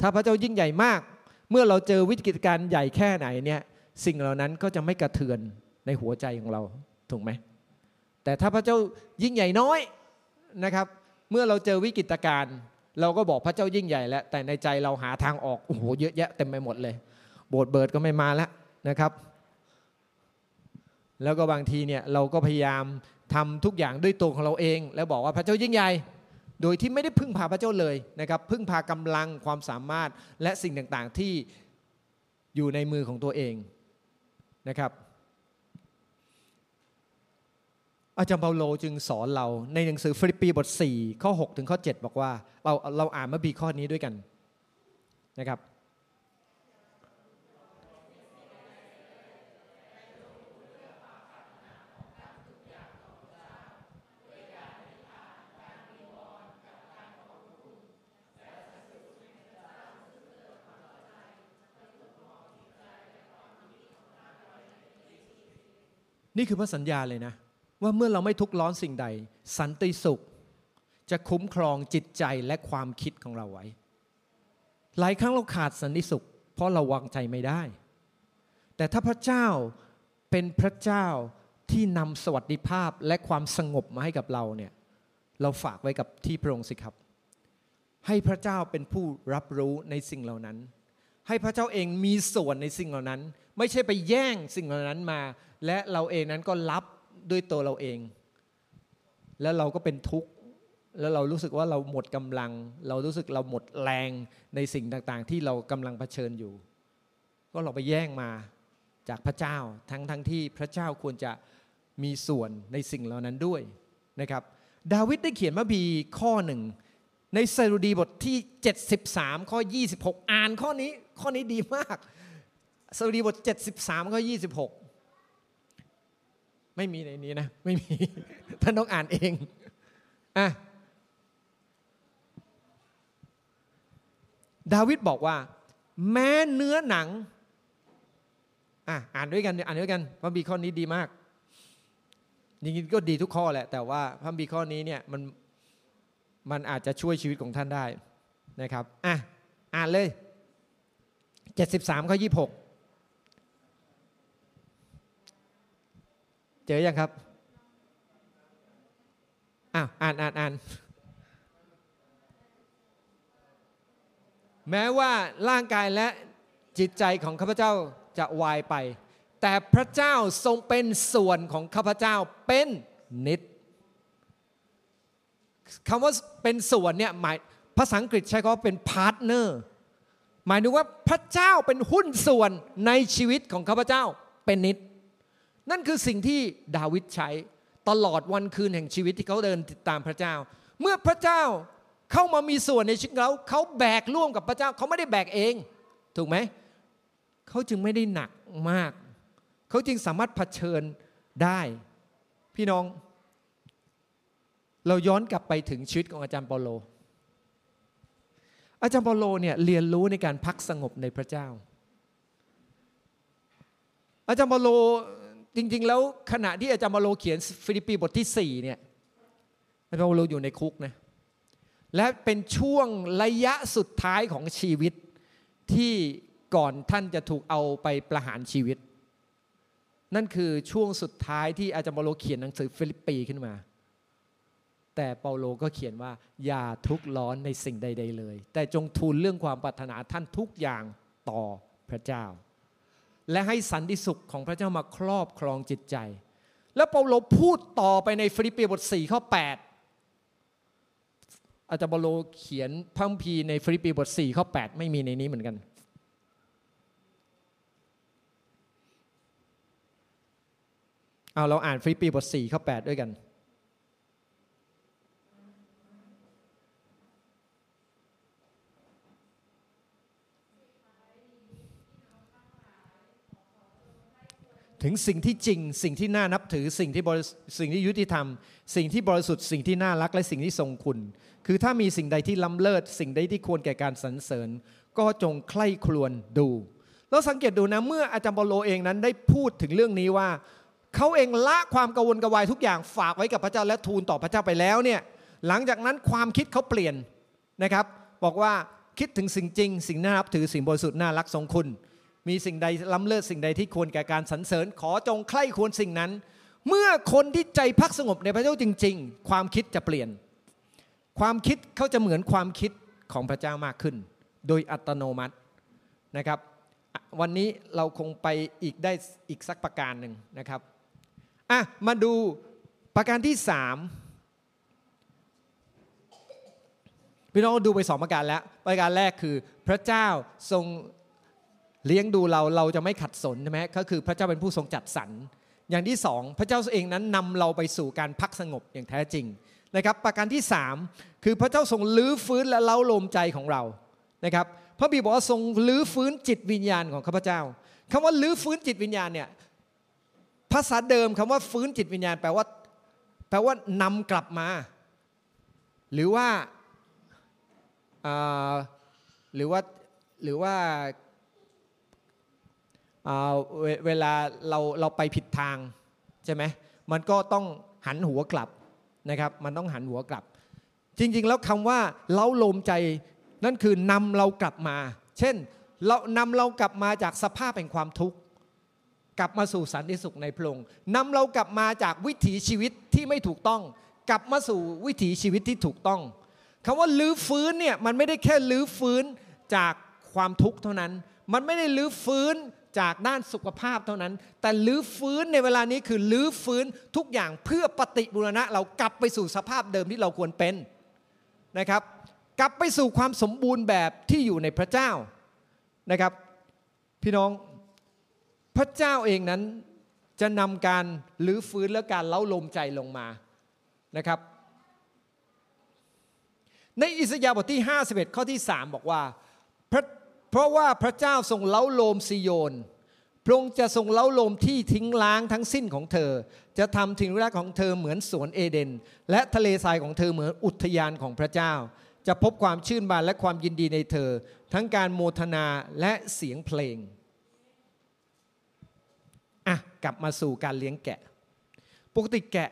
ถ้าพระเจ้ายิ่งใหญ่มากเมื่อเราเจอวิกฤตการณ์ใหญ่แค่ไหนเนี่ยสิ่งเหล่านั้นก็จะไม่กระเทือนในหัวใจของเราถูกไหมแต่ถ้าพระเจ้ายิ่งใหญ่น้อยนะครับเมื่อเราเจอวิกฤตการณ์เราก็บอกพระเจ้ายิ่งใหญ่แล้วแต่ในใจเราหาทางออกโอ้โหเยอะแยะเต็มไปหมดเลยโบสถ์เบิร์ดก็ไม่มาแล้วนะครับแล้วก็บางทีเนี่ยเราก็พยายาม ทำทุกอย่างด้วยตัวของเราเองแล้วบอกว่าพระเจ้ายิ่งใหญ่โดยที่ไม่ได้พึ่งพาพระเจ้าเลยนะครับพึ่งพากำลังความสามารถและสิ่งต่างๆที่อยู่ในมือของตัวเองนะครับอาจารย์เปาโลจึงสอนเราในหนังสือฟิลิปปีบท4ข้อ6ถึงข้อ7บอกว่าเราอ่านเมื่อปีข้อนี้ด้วยกันนะครับนี่คือพระสัญญาเลยนะว่าเมื่อเราไม่ทุกข์ร้อนสิ่งใดสันติสุขจะคุ้มครองจิตใจและความคิดของเราไว้หลายครั้งเราขาดสันติสุขเพราะเราวางใจไม่ได้แต่ถ้าพระเจ้าเป็นพระเจ้าที่นำสวัสดิภาพและความสงบมาให้กับเราเนี่ยเราฝากไว้กับที่พระองค์สิครับให้พระเจ้าเป็นผู้รับรู้ในสิ่งเหล่านั้นให้พระเจ้าเองมีส่วนในสิ่งเหล่านั้นไม่ใช่ไปแย่งสิ่งเหล่านั้นมาและเราเองนั้นก็รับด้วยตัวเราเองแล้วเราก็เป็นทุกข์แล้วเรารู้สึกว่าเราหมดกำลังเรารู้สึกเราหมดแรงในสิ่งต่างๆที่เรากำลังเผชิญอยู่ก็เราไปแย่งมาจากพระเจ้าทั้งที่พระเจ้าควรจะมีส่วนในสิ่งเหล่านั้นด้วยนะครับดาวิดได้เขียนพระคัมภีร์ข้อหนึ่งในสดุดีบทที่73ข้อ26อ่านข้อนี้ดีมากสดุดีบท73ข้อ26ไม่มีในนี้นะไม่มีท่านต้องอ่านเองอ่ะดาวิดบอกว่าแม้เนื้อหนังอ่านด้วยกันพระคัมภีร์ข้อนี้ดีมากจริงๆก็ดีทุกข้อแหละแต่ว่าพระคัมภีร์ข้อนี้เนี่ยมันอาจจะช่วยชีวิตของท่านได้นะครับอ่ะอ่านเลย73ข้อ26เจอยังครับอ่านแม้ว่าร่างกายและจิตใจของข้าพเจ้าจะวายไปแต่พระเจ้าทรงเป็นส่วนของข้าพเจ้าเป็นนิจคำว่าเป็นส่วนเนี่ยหมายภาษาอังกฤษใช้คำว่าเป็นพาร์ทเนอร์หมายถึงว่าพระเจ้าเป็นหุ้นส่วนในชีวิตของข้าพเจ้าเป็นนิจนั่นคือสิ่งที่ดาวิดใช้ตลอดวันคืนแห่งชีวิตที่เขาเดินติดตามพระเจ้าเมื่อพระเจ้าเข้ามามีส่วนในชีวิตเราเขาแบกร่วมกับพระเจ้าเขาไม่ได้แบกเองถูกไหมเขาจึงไม่ได้หนักมากเขาจึงสามารถเผชิญได้พี่น้องเราย้อนกลับไปถึงชีวิตของอาจารย์เปาโลเนี่ยเรียนรู้ในการพักสงบในพระเจ้าอาจารย์เปาโลจริงๆแล้วขณะที่อาจารย์เปาโลเขียนฟิลิปปีบทที่4เนี่ยอาจารย์เปาโลอยู่ในคุกนะและเป็นช่วงระยะสุดท้ายของชีวิตที่ก่อนท่านจะถูกเอาไปประหารชีวิตนั่นคือช่วงสุดท้ายที่อาจารย์เปาโลเขียนหนังสือฟิลิปปีขึ้นมาแต่เปาโลก็เขียนว่าอย่าทุกข์ร้อนในสิ่งใดๆเลยแต่จงทูลเรื่องความปรารถนาท่านทุกอย่างต่อพระเจ้าและให้สันติสุขของพระเจ้ามาครอบครองจิตใจแล้วเปาโลพูดต่อไปในฟิลิปปีบท4ข้อ8อาจารย์เปาโลเขียนพระคัมภีร์ในฟิลิปปีบท4ข้อ8ไม่มีในนี้เหมือนกันเอาเราอ่านฟิลิปปีบท4ข้อ8ด้วยกันถึงสิ่งที่จริงสิ่งที่น่านับถือสิ่งที่ยุติธรรมสิ่งที่บริสุทธิ์สิ่งที่น่ารักและสิ่งที่ทรงคุณคือถ้ามีสิ่งใดที่ล้ำเลิศสิ่งใดที่ควรแก่การสรรเสริญก็จงใคร่ครวญดูแล้วสังเกตดูนะเมื่ออาจารย์เปาโลเองนั้นได้พูดถึงเรื่องนี้ว่าเขาเองละความกังวลกระวายทุกอย่างฝากไว้กับพระเจ้าและทูลต่อพระเจ้าไปแล้วเนี่ยหลังจากนั้นความคิดเขาเปลี่ยนนะครับบอกว่าคิดถึงสิ่งจริงสิ่งน่านับถือสิ่งบริสุทธิ์น่ารักทรงคุณมีสิ่งใดล้ำเลิศสิ่งใดที่ควรแก่การสรรเสริญขอจงใคร่ควรสิ่งนั้นเมื่อคนที่ใจพักสงบในพระเจ้าจริงๆความคิดจะเปลี่ยนความคิดเขาจะเหมือนความคิดของพระเจ้ามากขึ้นโดยอัตโนมัตินะครับวันนี้เราคงไปอีกได้อีกสักประการหนึ่งนะครับมาดู ประการที่3พี่น้องดูไป2ประการแล้วประการแรกคือพระเจ้าทรงเลี้ยงดูเราจะไม่ขัดสนใช่ไหมก็คือพระเจ้าเป็นผู้ทรงจัดสรรอย่างที่2พระเจ้าเองนั้นนำเราไปสู่การพักสงบอย่างแท้จริงนะครับประการที่3คือพระเจ้าทรงลื้อฟื้นและเล้าโลมใจของเรานะครับพระบิดาบอกว่าทรงลื้อฟื้นจิตวิญญาณของข้าพเจ้าคำว่าลื้อฟื้นจิตวิญญาณเนี่ยภาษาเดิมคำว่าฟื้นจิตวิญญาณแปลว่านำกลับมาหรือว่าเวลาเราไปผิดทางใช่ไหมมันก็ต้องหันหัวกลับนะครับมันต้องหันหัวกลับจริงๆแล้วคำว่าเล้าโลมใจนั่นคือนำเรากลับมาเช่นเรานำเรากลับมาจากสภาพแห่งความทุกข์กลับมาสู่สันติสุขในพระองค์นำเรากลับมาจากวิถีชีวิตที่ไม่ถูกต้องกลับมาสู่วิถีชีวิตที่ถูกต้องคำว่าลื้อฟื้นเนี่ยมันไม่ได้แค่ลื้อฟื้นจากความทุกข์เท่านั้นมันไม่ได้ลื้อฟื้นจากด้านสุขภาพเท่านั้นแต่ลื้อฟื้นในเวลานี้คือลื้อฟื้นทุกอย่างเพื่อปฏิบูรณะเรากลับไปสู่สภาพเดิมที่เราควรเป็นนะครับกลับไปสู่ความสมบูรณ์แบบที่อยู่ในพระเจ้านะครับพี่น้องพระเจ้าเองนั้นจะนำการลื้อฟื้นและการเล้าโลมใจลงมานะครับในอิสยาห์บทที่51ข้อที่3บอกว่าเพราะว่าพระเจ้าทรงเล้าโลมซิโยนพระองค์จะทรงเล้าโลมที่ทิ้งล้างทั้งสิ้นของเธอจะทำทิ้งรกของเธอเหมือนสวนเอเดนและทะเลทรายของเธอเหมือนอุทยานของพระเจ้าจะพบความชื่นบานและความยินดีในเธอทั้งการโมทนาและเสียงเพลงกลับมาสู่การเลี้ยงแกะปกติแกะ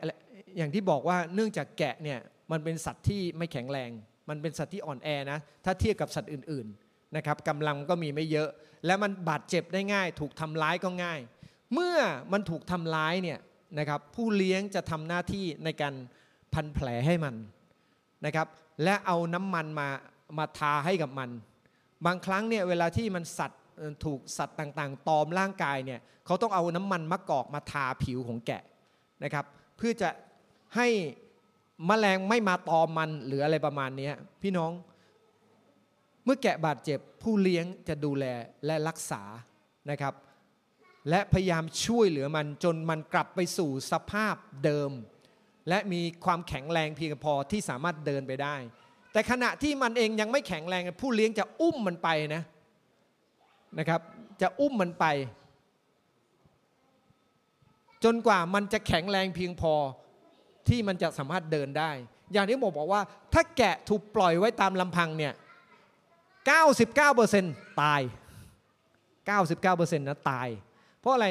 อย่างที่บอกว่าเนื่องจากแกะเนี่ยมันเป็นสัตว์ที่ไม่แข็งแรงมันเป็นสัตว์ที่อ่อนแอนะถ้าเทียบกับสัตว์อื่นๆนะครับกำลังก็มีไม่เยอะและมันบาดเจ็บได้ง่ายถูกทำร้ายก็ง่ายเมื่อมันถูกทำร้ายเนี่ยนะครับผู้เลี้ยงจะทำหน้าที่ในการพันแผลให้มันนะครับและเอาน้ำมันมาทาให้กับมันบางครั้งเนี่ยเวลาที่มันสัตว์ถูกสัตว์ต่างๆตอมร่างกายเนี่ยเขาต้องเอาน้ำมันมะกอกมาทาผิวของแกะนะครับเพื่อจะให้แมลงไม่มาตอมมันหรืออะไรประมาณนี้พี่น้องเมื่อแกะบาดเจ็บผู้เลี้ยงจะดูแลและรักษานะครับและพยายามช่วยเหลือมันจนมันกลับไปสู่สภาพเดิมและมีความแข็งแรงเพียงพอที่สามารถเดินไปได้แต่ขณะที่มันเองยังไม่แข็งแรงผู้เลี้ยงจะอุ้มมันไปนะครับจะอุ้มมันไปจนกว่ามันจะแข็งแรงเพียงพอที่มันจะสามารถเดินได้อย่างที่ผมบอกว่าถ้าแกะถูกปล่อยไว้ตามลำพังเนี่ย 99% ตาย 99% นะตายเพราะอะไร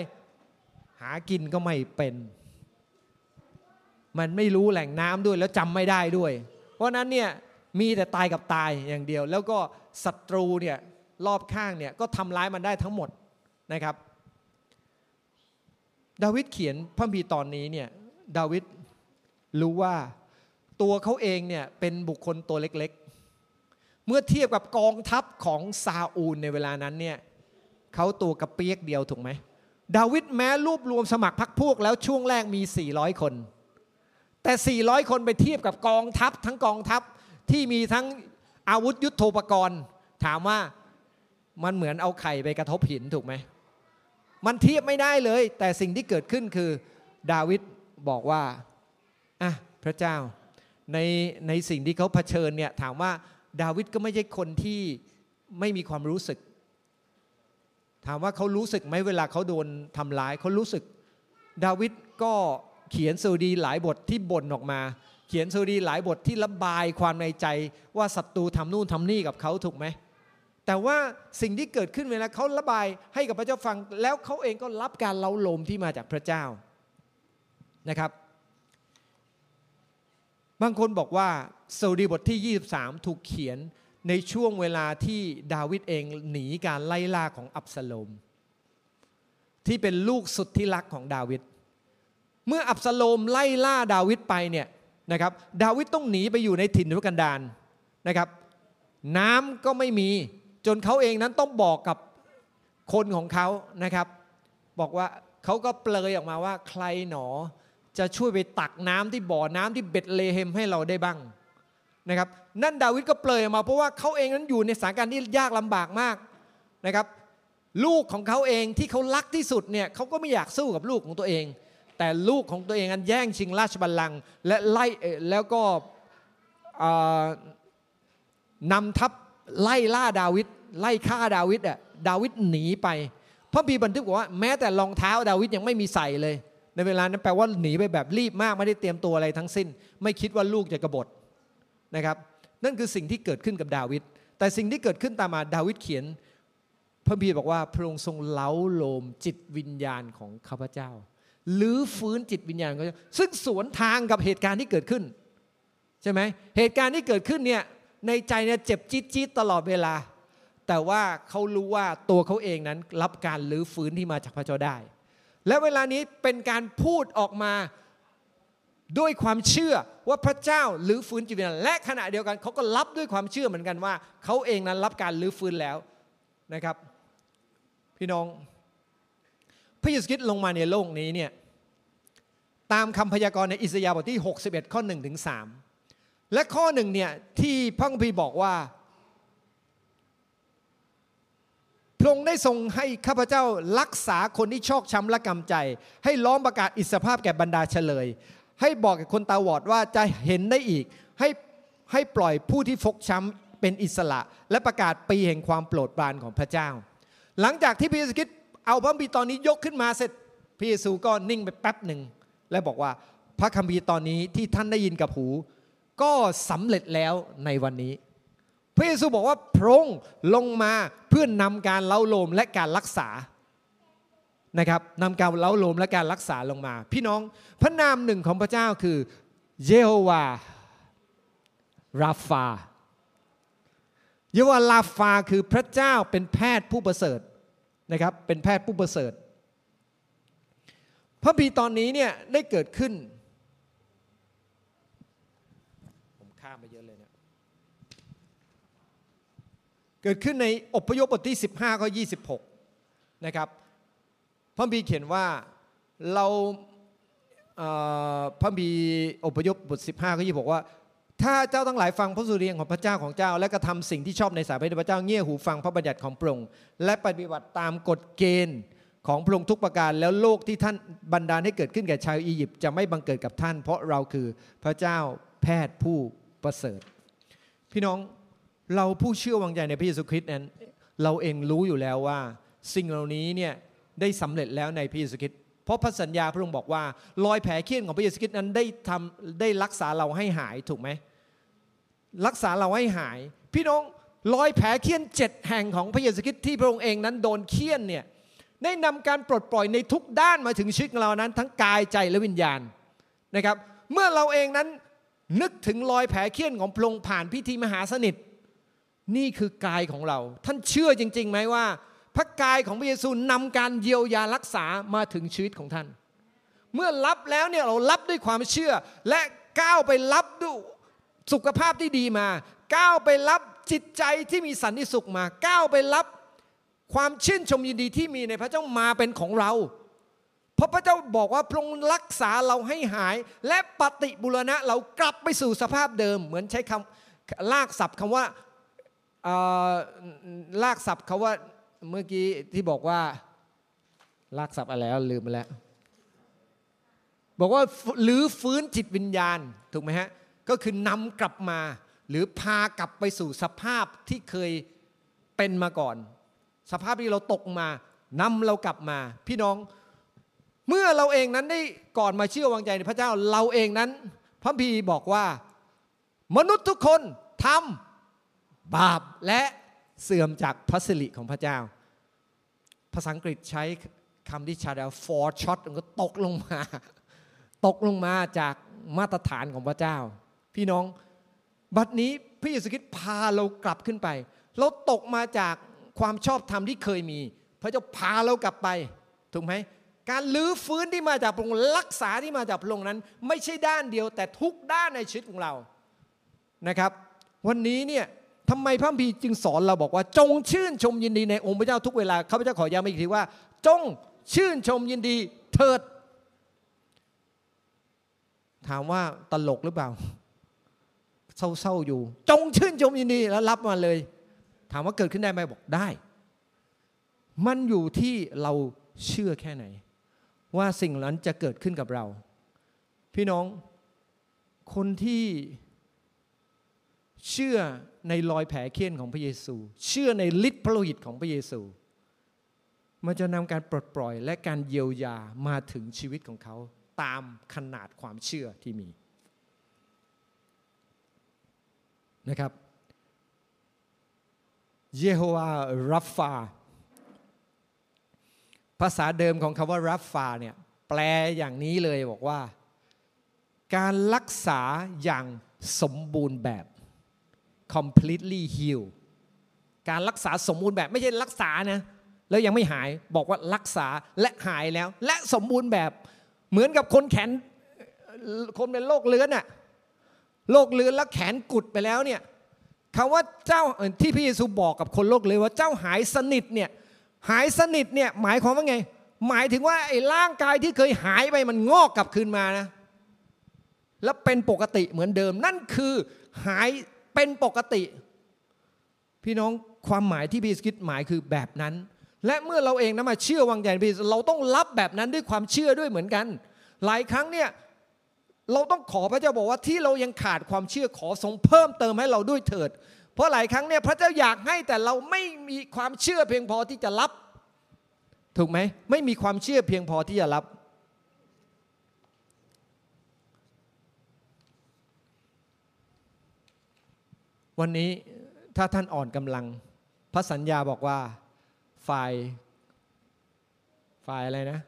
หากินก็ไม่เป็นมันไม่รู้แหล่งน้ำด้วยแล้วจำไม่ได้ด้วยเพราะนั้นเนี่ยมีแต่ตายกับตายอย่างเดียวแล้วก็ศัตรูเนี่ยรอบข้างเนี่ยก็ทำร้ายมันได้ทั้งหมดนะครับดาวิดเขียนพระคัมภีร์ตอนนี้เนี่ยดาวิดรู้ว่าตัวเขาเองเนี่ยเป็นบุคคลตัวเล็กๆเมื่อเทียบกับกองทัพของซาอูลในเวลานั้นเนี่ยเขาตัวกระเปียกเดียวถูกไหมดาวิดแม้รวบรวมสมัครพรรคพวกแล้วช่วงแรกมี400คนแต่400คนไปเทียบกับกองทัพทั้งกองทัพที่มีทั้งอาวุธยุทโธปกรณ์ถามว่ามันเหมือนเอาไข่ไปกระทบหินถูกไหมมันเทียบไม่ได้เลยแต่สิ่งที่เกิดขึ้นคือดาวิดบอกว่าพระเจ้าในสิ่งที่เขาเผชิญเนี่ยถามว่าดาวิดก็ไม่ใช่คนที่ไม่มีความรู้สึกถามว่าเขารู้สึกไหมเวลาเขาโดนทำร้ายเขารู้สึกดาวิดก็เขียนสดุดีหลายบทที่บ่นออกมาเขียนสดุดีหลายบทที่ระบายความในใจว่าศัตรูทำนู่นทำนี่กับเขาถูกไหมแต่ว่าสิ่งที่เกิดขึ้นเวลาเขาระบายให้กับพระเจ้าฟังแล้วเขาเองก็รับการเล้าโลมที่มาจากพระเจ้านะครับบางคนบอกว่าสดุดีบทที่23ถูกเขียนในช่วงเวลาที่ดาวิดเองหนีการไล่ล่าของอับซาโลมที่เป็นลูกสุดที่รักของดาวิดเมื่ออับซาโลมไล่ล่าดาวิดไปเนี่ยนะครับดาวิดต้องหนีไปอยู่ในถิ่นทุรกันดารนะครับน้ำก็ไม่มีจนเขาเองนั้นต้องบอกกับคนของเขานะครับบอกว่าเขาก็เปลยออกมาว่าใครหนอ จะช่วยไปตักน้ำที่บ่อน้ำที่เบ็ธเลเฮมให้เราได้บ้างนะครับนั่นดาวิดก็เปลยออกมาเพราะว่าเขาเองนั้นอยู่ในสถานการณ์ที่ยากลำบากมากนะครับลูกของเขาเองที่เขารักที่สุดเนี่ยเขาก็ไม่อยากสู้กับลูกของตัวเองแต่ลูกของตัวเองนั้นแย่งชิงราชบัลลังก์และไล่แล้วก็นำทัพไล่ล่าดาวิดไล่ฆ่าดาวิดอ่ะดาวิดหนีไปพระบีบันทึกบอกว่าแม้แต่รองเท้าดาวิดยังไม่มีใส่เลยในเวลานั้นแปลว่าหนีไปแบบรีบมากไม่ได้เตรียมตัวอะไรทั้งสิ้นไม่คิดว่าลูกจะกบฏนะครับนั่นคือสิ่งที่เกิดขึ้นกับดาวิดแต่สิ่งที่เกิดขึ้นตามมาดาวิดเขียนพระบีบอกว่าพระองค์ทรงเล้าโลมจิตวิญญาณของข้าพเจ้าหรือฟื้นจิตวิญญาณเขาซึ่งสวนทางกับเหตุการณ์ที่เกิดขึ้นใช่ไหมเหตุการณ์ที่เกิดขึ้นเนี่ยในใจเนี่ยเจ็บจี๊ดตลอดเวลาแต่ว่าเขารู้ว่าตัวเขาเองนั้นรับการหรือฟื้นที่มาจากพระเจ้าได้และเวลานี้เป็นการพูดออกมาด้วยความเชื่อว่าพระเจ้าหรือฟื้นจิตวิญญาณและขณะเดียวกันเขาก็รับด้วยความเชื่อเหมือนกันว่าเขาเองนั้นรับการหรือฟื้นแล้วนะครับพี่น้องพระเยซูคริสต์ลงมาในโลกนี้เนี่ยตามคำพยากรณ์ในอิสยาห์บทที่61ข้อ1ถึง3และข้อ1เนี่ยที่พระคัมภีร์บอกว่าพระองค์ได้ทรงให้ข้าพเจ้ารักษาคนที่ชอกช้ำและกำใจให้ล้อมประกาศอิสรภาพแก่บรรดาเฉลยให้บอกแก่คนตาบอดว่าจะเห็นได้อีกให้ปล่อยผู้ที่ฟกช้ำเป็นอิสระและประกาศปีแห่งความโปรดปรานของพระเจ้าหลังจากที่พระเยซูคริสต์เอาพระคัมภีร์ตอนนี้ยกขึ้นมาเสร็จพระเยซูก็นิ่งไปแป๊บหนึ่งและบอกว่าพระคัมภีร์ตอนนี้ที่ท่านได้ยินกับหูก็สำเร็จแล้วในวันนี้พระเยซูบอกว่าพระองค์ลงมาเพื่อนำการเล้าโลมและการรักษานะครับนำการเล้าโลมและการรักษาลงมาพี่น้องพระนามหนึ่งของพระเจ้าคือเยโฮวาห์ราฟาเยโฮวาห์ราฟาคือพระเจ้าเป็นแพทย์ผู้ประเสริฐนะครับเป็นแพทย์ผู้ประเสริฐพระบีตอนนี้เนี่ยได้เกิดขึ้นผมข้ามไปเยอะเลยเนี่ยเกิดขึ้นในอพยพบทที่15ข้อ26นะครับพระบีเขียนว่าเราพระบีอพยพบท15ข้อ26บอกว่าถ้าเจ้าทั้งหลายฟังพระสุริยงของพระเจ้าของเจ้าและกระทำสิ่งที่ชอบในสายพระเจ้าเงี่ยหูฟังพระบัญญัติของพระองค์และปฏิบัติตามกฎเกณฑ์ของพระองค์ทุกประการแล้วโลกที่ท่านบันดาลให้เกิดขึ้นแก่ชาวอียิปต์จะไม่บังเกิดกับท่านเพราะเราคือพระเจ้าแพทย์ผู้ประเสริฐพี่น้องเราผู้เชื่อวางใจในพระเยซูคริสต์นั้นเราเองรู้อยู่แล้วว่าสิ่งเหล่านี้เนี่ยได้สำเร็จแล้วในพระเยซูคริสต์เพราะพระสัญญาพระองค์บอกว่ารอยแผลเคี้ยนของพระเยซูคริสต์นั้นได้รักษาเราให้หายถูกไหมรักษาเราให้หายพี่น้องรอยแผลเคี้ยน7แห่งของพระเยซูคริสต์ที่พระองค์เองนั้นโดนเคี้ยนเนี่ยได้นำการปลดปล่อยในทุกด้านมาถึงชีวิตของเรานั้นทั้งกายใจและวิญญาณนะครับเมื่อเราเองนั้นนึกถึงรอยแผลเคี้ยนของพระองค์ผ่านพิธีมหาสนิทนี่คือกายของเราท่านเชื่อจริงๆไหมว่าพระกายของพระเยซูนำการเยียวยารักษามาถึงชีวิตของท่านเมื่อรับแล้วเนี่ยเรารับด้วยความเชื่อและก้าวไปรับด้วยสุขภาพที่ดีมาก้าวไปรับจิตใจที่มีสันติสุขมาก้าวไปรับความชื่นชมยินดีที่มีในพระเจ้ามาเป็นของเราเพราะพระเจ้าบอกว่าพระองค์รักษาเราให้หายและปฏิบูรณะเรากลับไปสู่สภาพเดิมเหมือนใช้คำลากศัพท์คำว่าลากศัพท์คำว่าเมื่อกี้ที่บอกว่าลากศัพท์อะไรแล้วลืมไปแล้วบอกว่าหรือฟื้นจิตวิญญาณถูกไหมฮะก็คือนำกลับมาหรือพากลับไปสู่สภาพที่เคยเป็นมาก่อนสภาพที่เราตกมานำเรากลับมาพี่น้องเมื่อเราเองนั้นได้ก่อนมาเชื่อวางใจในพระเจ้าเราเองนั้นพระบีบอกว่ามนุษย์ทุกคนทำบาปและเสื่อมจากพระสิริของพระเจ้าภาษาอังกฤษใช้คำที่ชาดา fall short มันก็ตกลงมาจากมาตรฐานของพระเจ้าพี่น้องบัดนี้พระเยซูคริสต์พาเรากลับขึ้นไปเราตกมาจากความชอบธรรมที่เคยมีพระเจ้าพาเรากลับไปถูกไหมการลื้อฟื้นที่มาจากพระองค์รักษาที่มาจากพระองค์นั้นไม่ใช่ด้านเดียวแต่ทุกด้านในชีวิตของเรานะครับวันนี้เนี่ยทำไมพระคัมภีร์จึงสอนเราบอกว่าจงชื่นชมยินดีในองค์พระเจ้าทุกเวลาข้าพเจ้าขอย้ำอีกทีว่าจงชื่นชมยินดีเถิด ถามว่าตลกหรือเปล่าเศร้าๆอยู่จงชื่นชมยินดีแล้วรับมาเลยถามว่าเกิดขึ้นได้ไหมบอกได้มันอยู่ที่เราเชื่อแค่ไหนว่าสิ่งนั้นจะเกิดขึ้นกับเราพี่น้องคนที่เชื่อในรอยแผลเฆี่ยนของพระเยซูเชื่อในฤทธิ์พระโลหิตของพระเยซูมันจะนำการปลดปล่อยและการเยียวยามาถึงชีวิตของเขาตามขนาดความเชื่อที่มีนะครับเยโฮวาห์รัฟฟาภาษาเดิมของคำว่ารัฟฟาเนี่ยแปลอย่างนี้เลยบอกว่าการรักษาอย่างสมบูรณ์แบบ completely heal การรักษาสมบูรณ์แบบไม่ใช่รักษานะแล้วยังไม่หายบอกว่ารักษาและหายแล้วและสมบูรณ์แบบเหมือนกับคนเป็นโรคเลื้อนน่ะโรคเลื้อนแล้วแขนกุดไปแล้วเนี่ยคำว่าเจ้าที่พระเยซูบอกกับคนโรคเลื้อนว่าเจ้าหายสนิทเนี่ยหายสนิทเนี่ยหมายความว่าไงหมายถึงว่าไอ้ร่างกายที่เคยหายไปมันงอกกลับคืนมานะแล้วเป็นปกติเหมือนเดิมนั่นคือหายเป็นปกติพี่น้องความหมายที่พระเยซูคิดหมายคือแบบนั้นและเมื่อเราเองนะมาเชื่อวางใจในพระเยซูเราต้องรับแบบนั้นด้วยความเชื่อด้วยเหมือนกันหลายครั้งเนี่ยเราต้องขอพระเจ้าบอกว่าที่เรายังขาดความเชื่อขอทรงเพิ่มเติมให้เราด้วยเถิดเพราะหลายครั้งเนี่ยพระเจ้าอยากให้แต่เราไม่มีความเชื่อเพียงพอที่จะรับถูกไหมไม่มีความเชื่อเพียงพอที่จะรับวันนี้ถ้าท่านอ่อนกำลังพระสัญญาบอกว่าฝ่ายอะไรนะ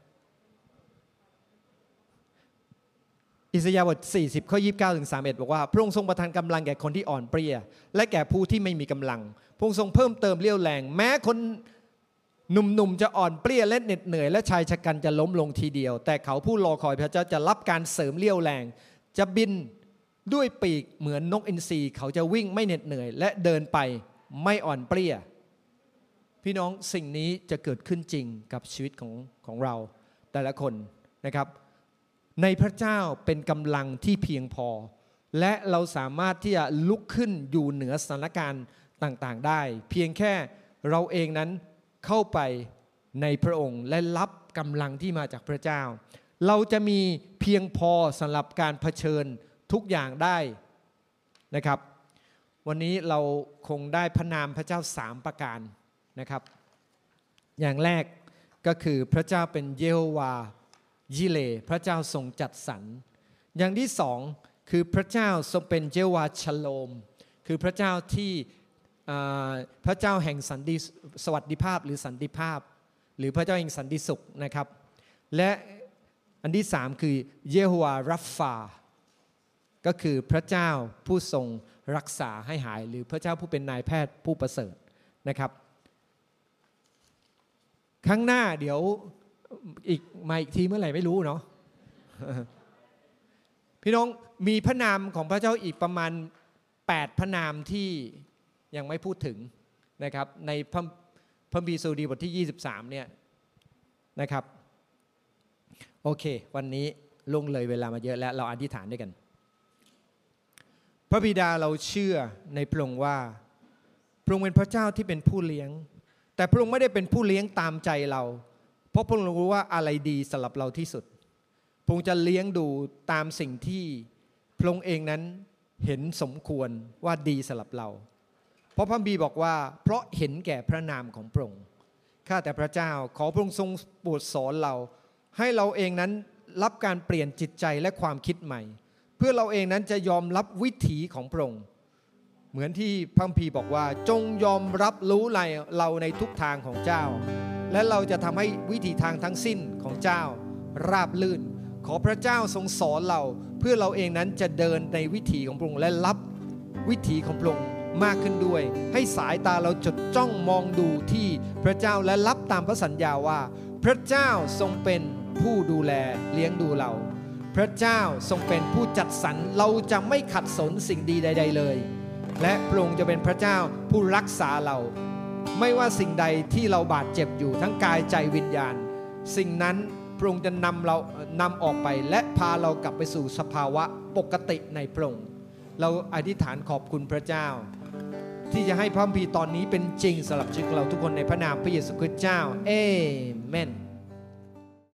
อิสยาห์บท40ข้อ29ถึง31บอกว่าพระองค์ทรงประทานกำลังแก่คนที่อ่อนเปรี้ยและแก่ผู้ที่ไม่มีกำลังพระองค์ทรงเพิ่มเติมเรี่ยวแรงแม้คนหนุ่มๆจะอ่อนเปรี้ยและเหน็ดเหนื่อยและชายชะกันจะล้มลงทีเดียวแต่เขาผู้รอคอยพระเจ้าจะรับการเสริมเรี่ยวแรงจะบินด้วยปีกเหมือนนกอินทรีเขาจะวิ่งไม่เหน็ดเหนื่อยและเดินไปไม่อ่อนเปรี้ยพี่น้องสิ่งนี้จะเกิดขึ้นจริงกับชีวิตของเราแต่ละคนนะครับในพระเจ้าเป็นกำลังที่เพียงพอและเราสามารถที่จะลุกขึ้นอยู่เหนือสถานการณ์ต่างๆได้เพียงแค่เราเองนั้นเข้าไปในพระองค์และรับกำลังที่มาจากพระเจ้าเราจะมีเพียงพอสำหรับการเผชิญทุกอย่างได้นะครับวันนี้เราคงได้พระนามพระเจ้า3ประการนะครับอย่างแรกก็คือพระเจ้าเป็นเยโฮวาห์ยิเลพระเจ้าทรงจัดสรรอย่างที่สองคือพระเจ้าทรงเป็นเยโฮวาห์ชโลมคือพระเจ้าที่พระเจ้าแห่งสวัสดิภาพหรือสันติภาพหรือพระเจ้าแห่งสันติสุขนะครับและอันที่สามคือเยโฮวาห์รัฟฟาก็คือพระเจ้าผู้ทรงรักษาให้หายหรือพระเจ้าผู้เป็นนายแพทย์ผู้ประเสริฐนะครับข้างหน้าเดี๋ยวอีกทีเมื่อไหร่ไม่รู้เนาะพี่น้องมีพระนามของพระเจ้าอีกประมาณ8พระนามที่ยังไม่พูดถึงนะครับในพระคัมภีร์สดุดีบทที่23เนี่ยนะครับโอเควันนี้ล่วงเลยเวลามาเยอะแล้วเราอธิษฐานด้วยกันพระบิดาเราเชื่อในพระองค์ว่าพระองค์เป็นพระเจ้าที่เป็นผู้เลี้ยงแต่พระองค์ไม่ได้เป็นผู้เลี้ยงตามใจเราเพราะพระองค์รู้ว่าอะไรดีสำหรับเราที่สุดพระองค์จะเลี้ยงดูตามสิ่งที่พระองค์เองนั้นเห็นสมควรว่าดีสำหรับเราเพราะพระคัมภีร์บอกว่าเพราะเห็นแก่พระนามของพระองค์ข้าแต่พระเจ้าขอพระองค์ทรงโปรดสอนเราให้เราเองนั้นรับการเปลี่ยนจิตใจและความคิดใหม่เพื่อเราเองนั้นจะยอมรับวิถีของพระองค์เหมือนที่พระคัมภีร์บอกว่าจงยอมรับรู้เราในทุกทางของเจ้าและเราจะทำให้วิถีทางทั้งสิ้นของเจ้าราบลื่นขอพระเจ้าทรงสอนเราเพื่อเราเองนั้นจะเดินในวิถีของพระองค์และรับวิถีของพระองค์มากขึ้นด้วยให้สายตาเราจดจ้องมองดูที่พระเจ้าและรับตามพระสัญญาว่าพระเจ้าทรงเป็นผู้ดูแลเลี้ยงดูเราพระเจ้าทรงเป็นผู้จัดสรรเราจะไม่ขัดสนสิ่งดีใดๆเลยและพระองค์จะเป็นพระเจ้าผู้รักษาเราไม่ว่าสิ่งใดที่เราบาดเจ็บอยู่ทั้งกายใจวิญญาณสิ่งนั้น พระองค์จะนำออกไปและพาเรากลับไปสู่สภาวะปกติในพระองค์เราอธิษฐานขอบคุณพระเจ้าที่จะให้พระคัมภีร์ตอนนี้เป็นจริงสำหรับชีวิตเราทุกคนในพระนามพระเยซูคริสต์เจ้าเอเมน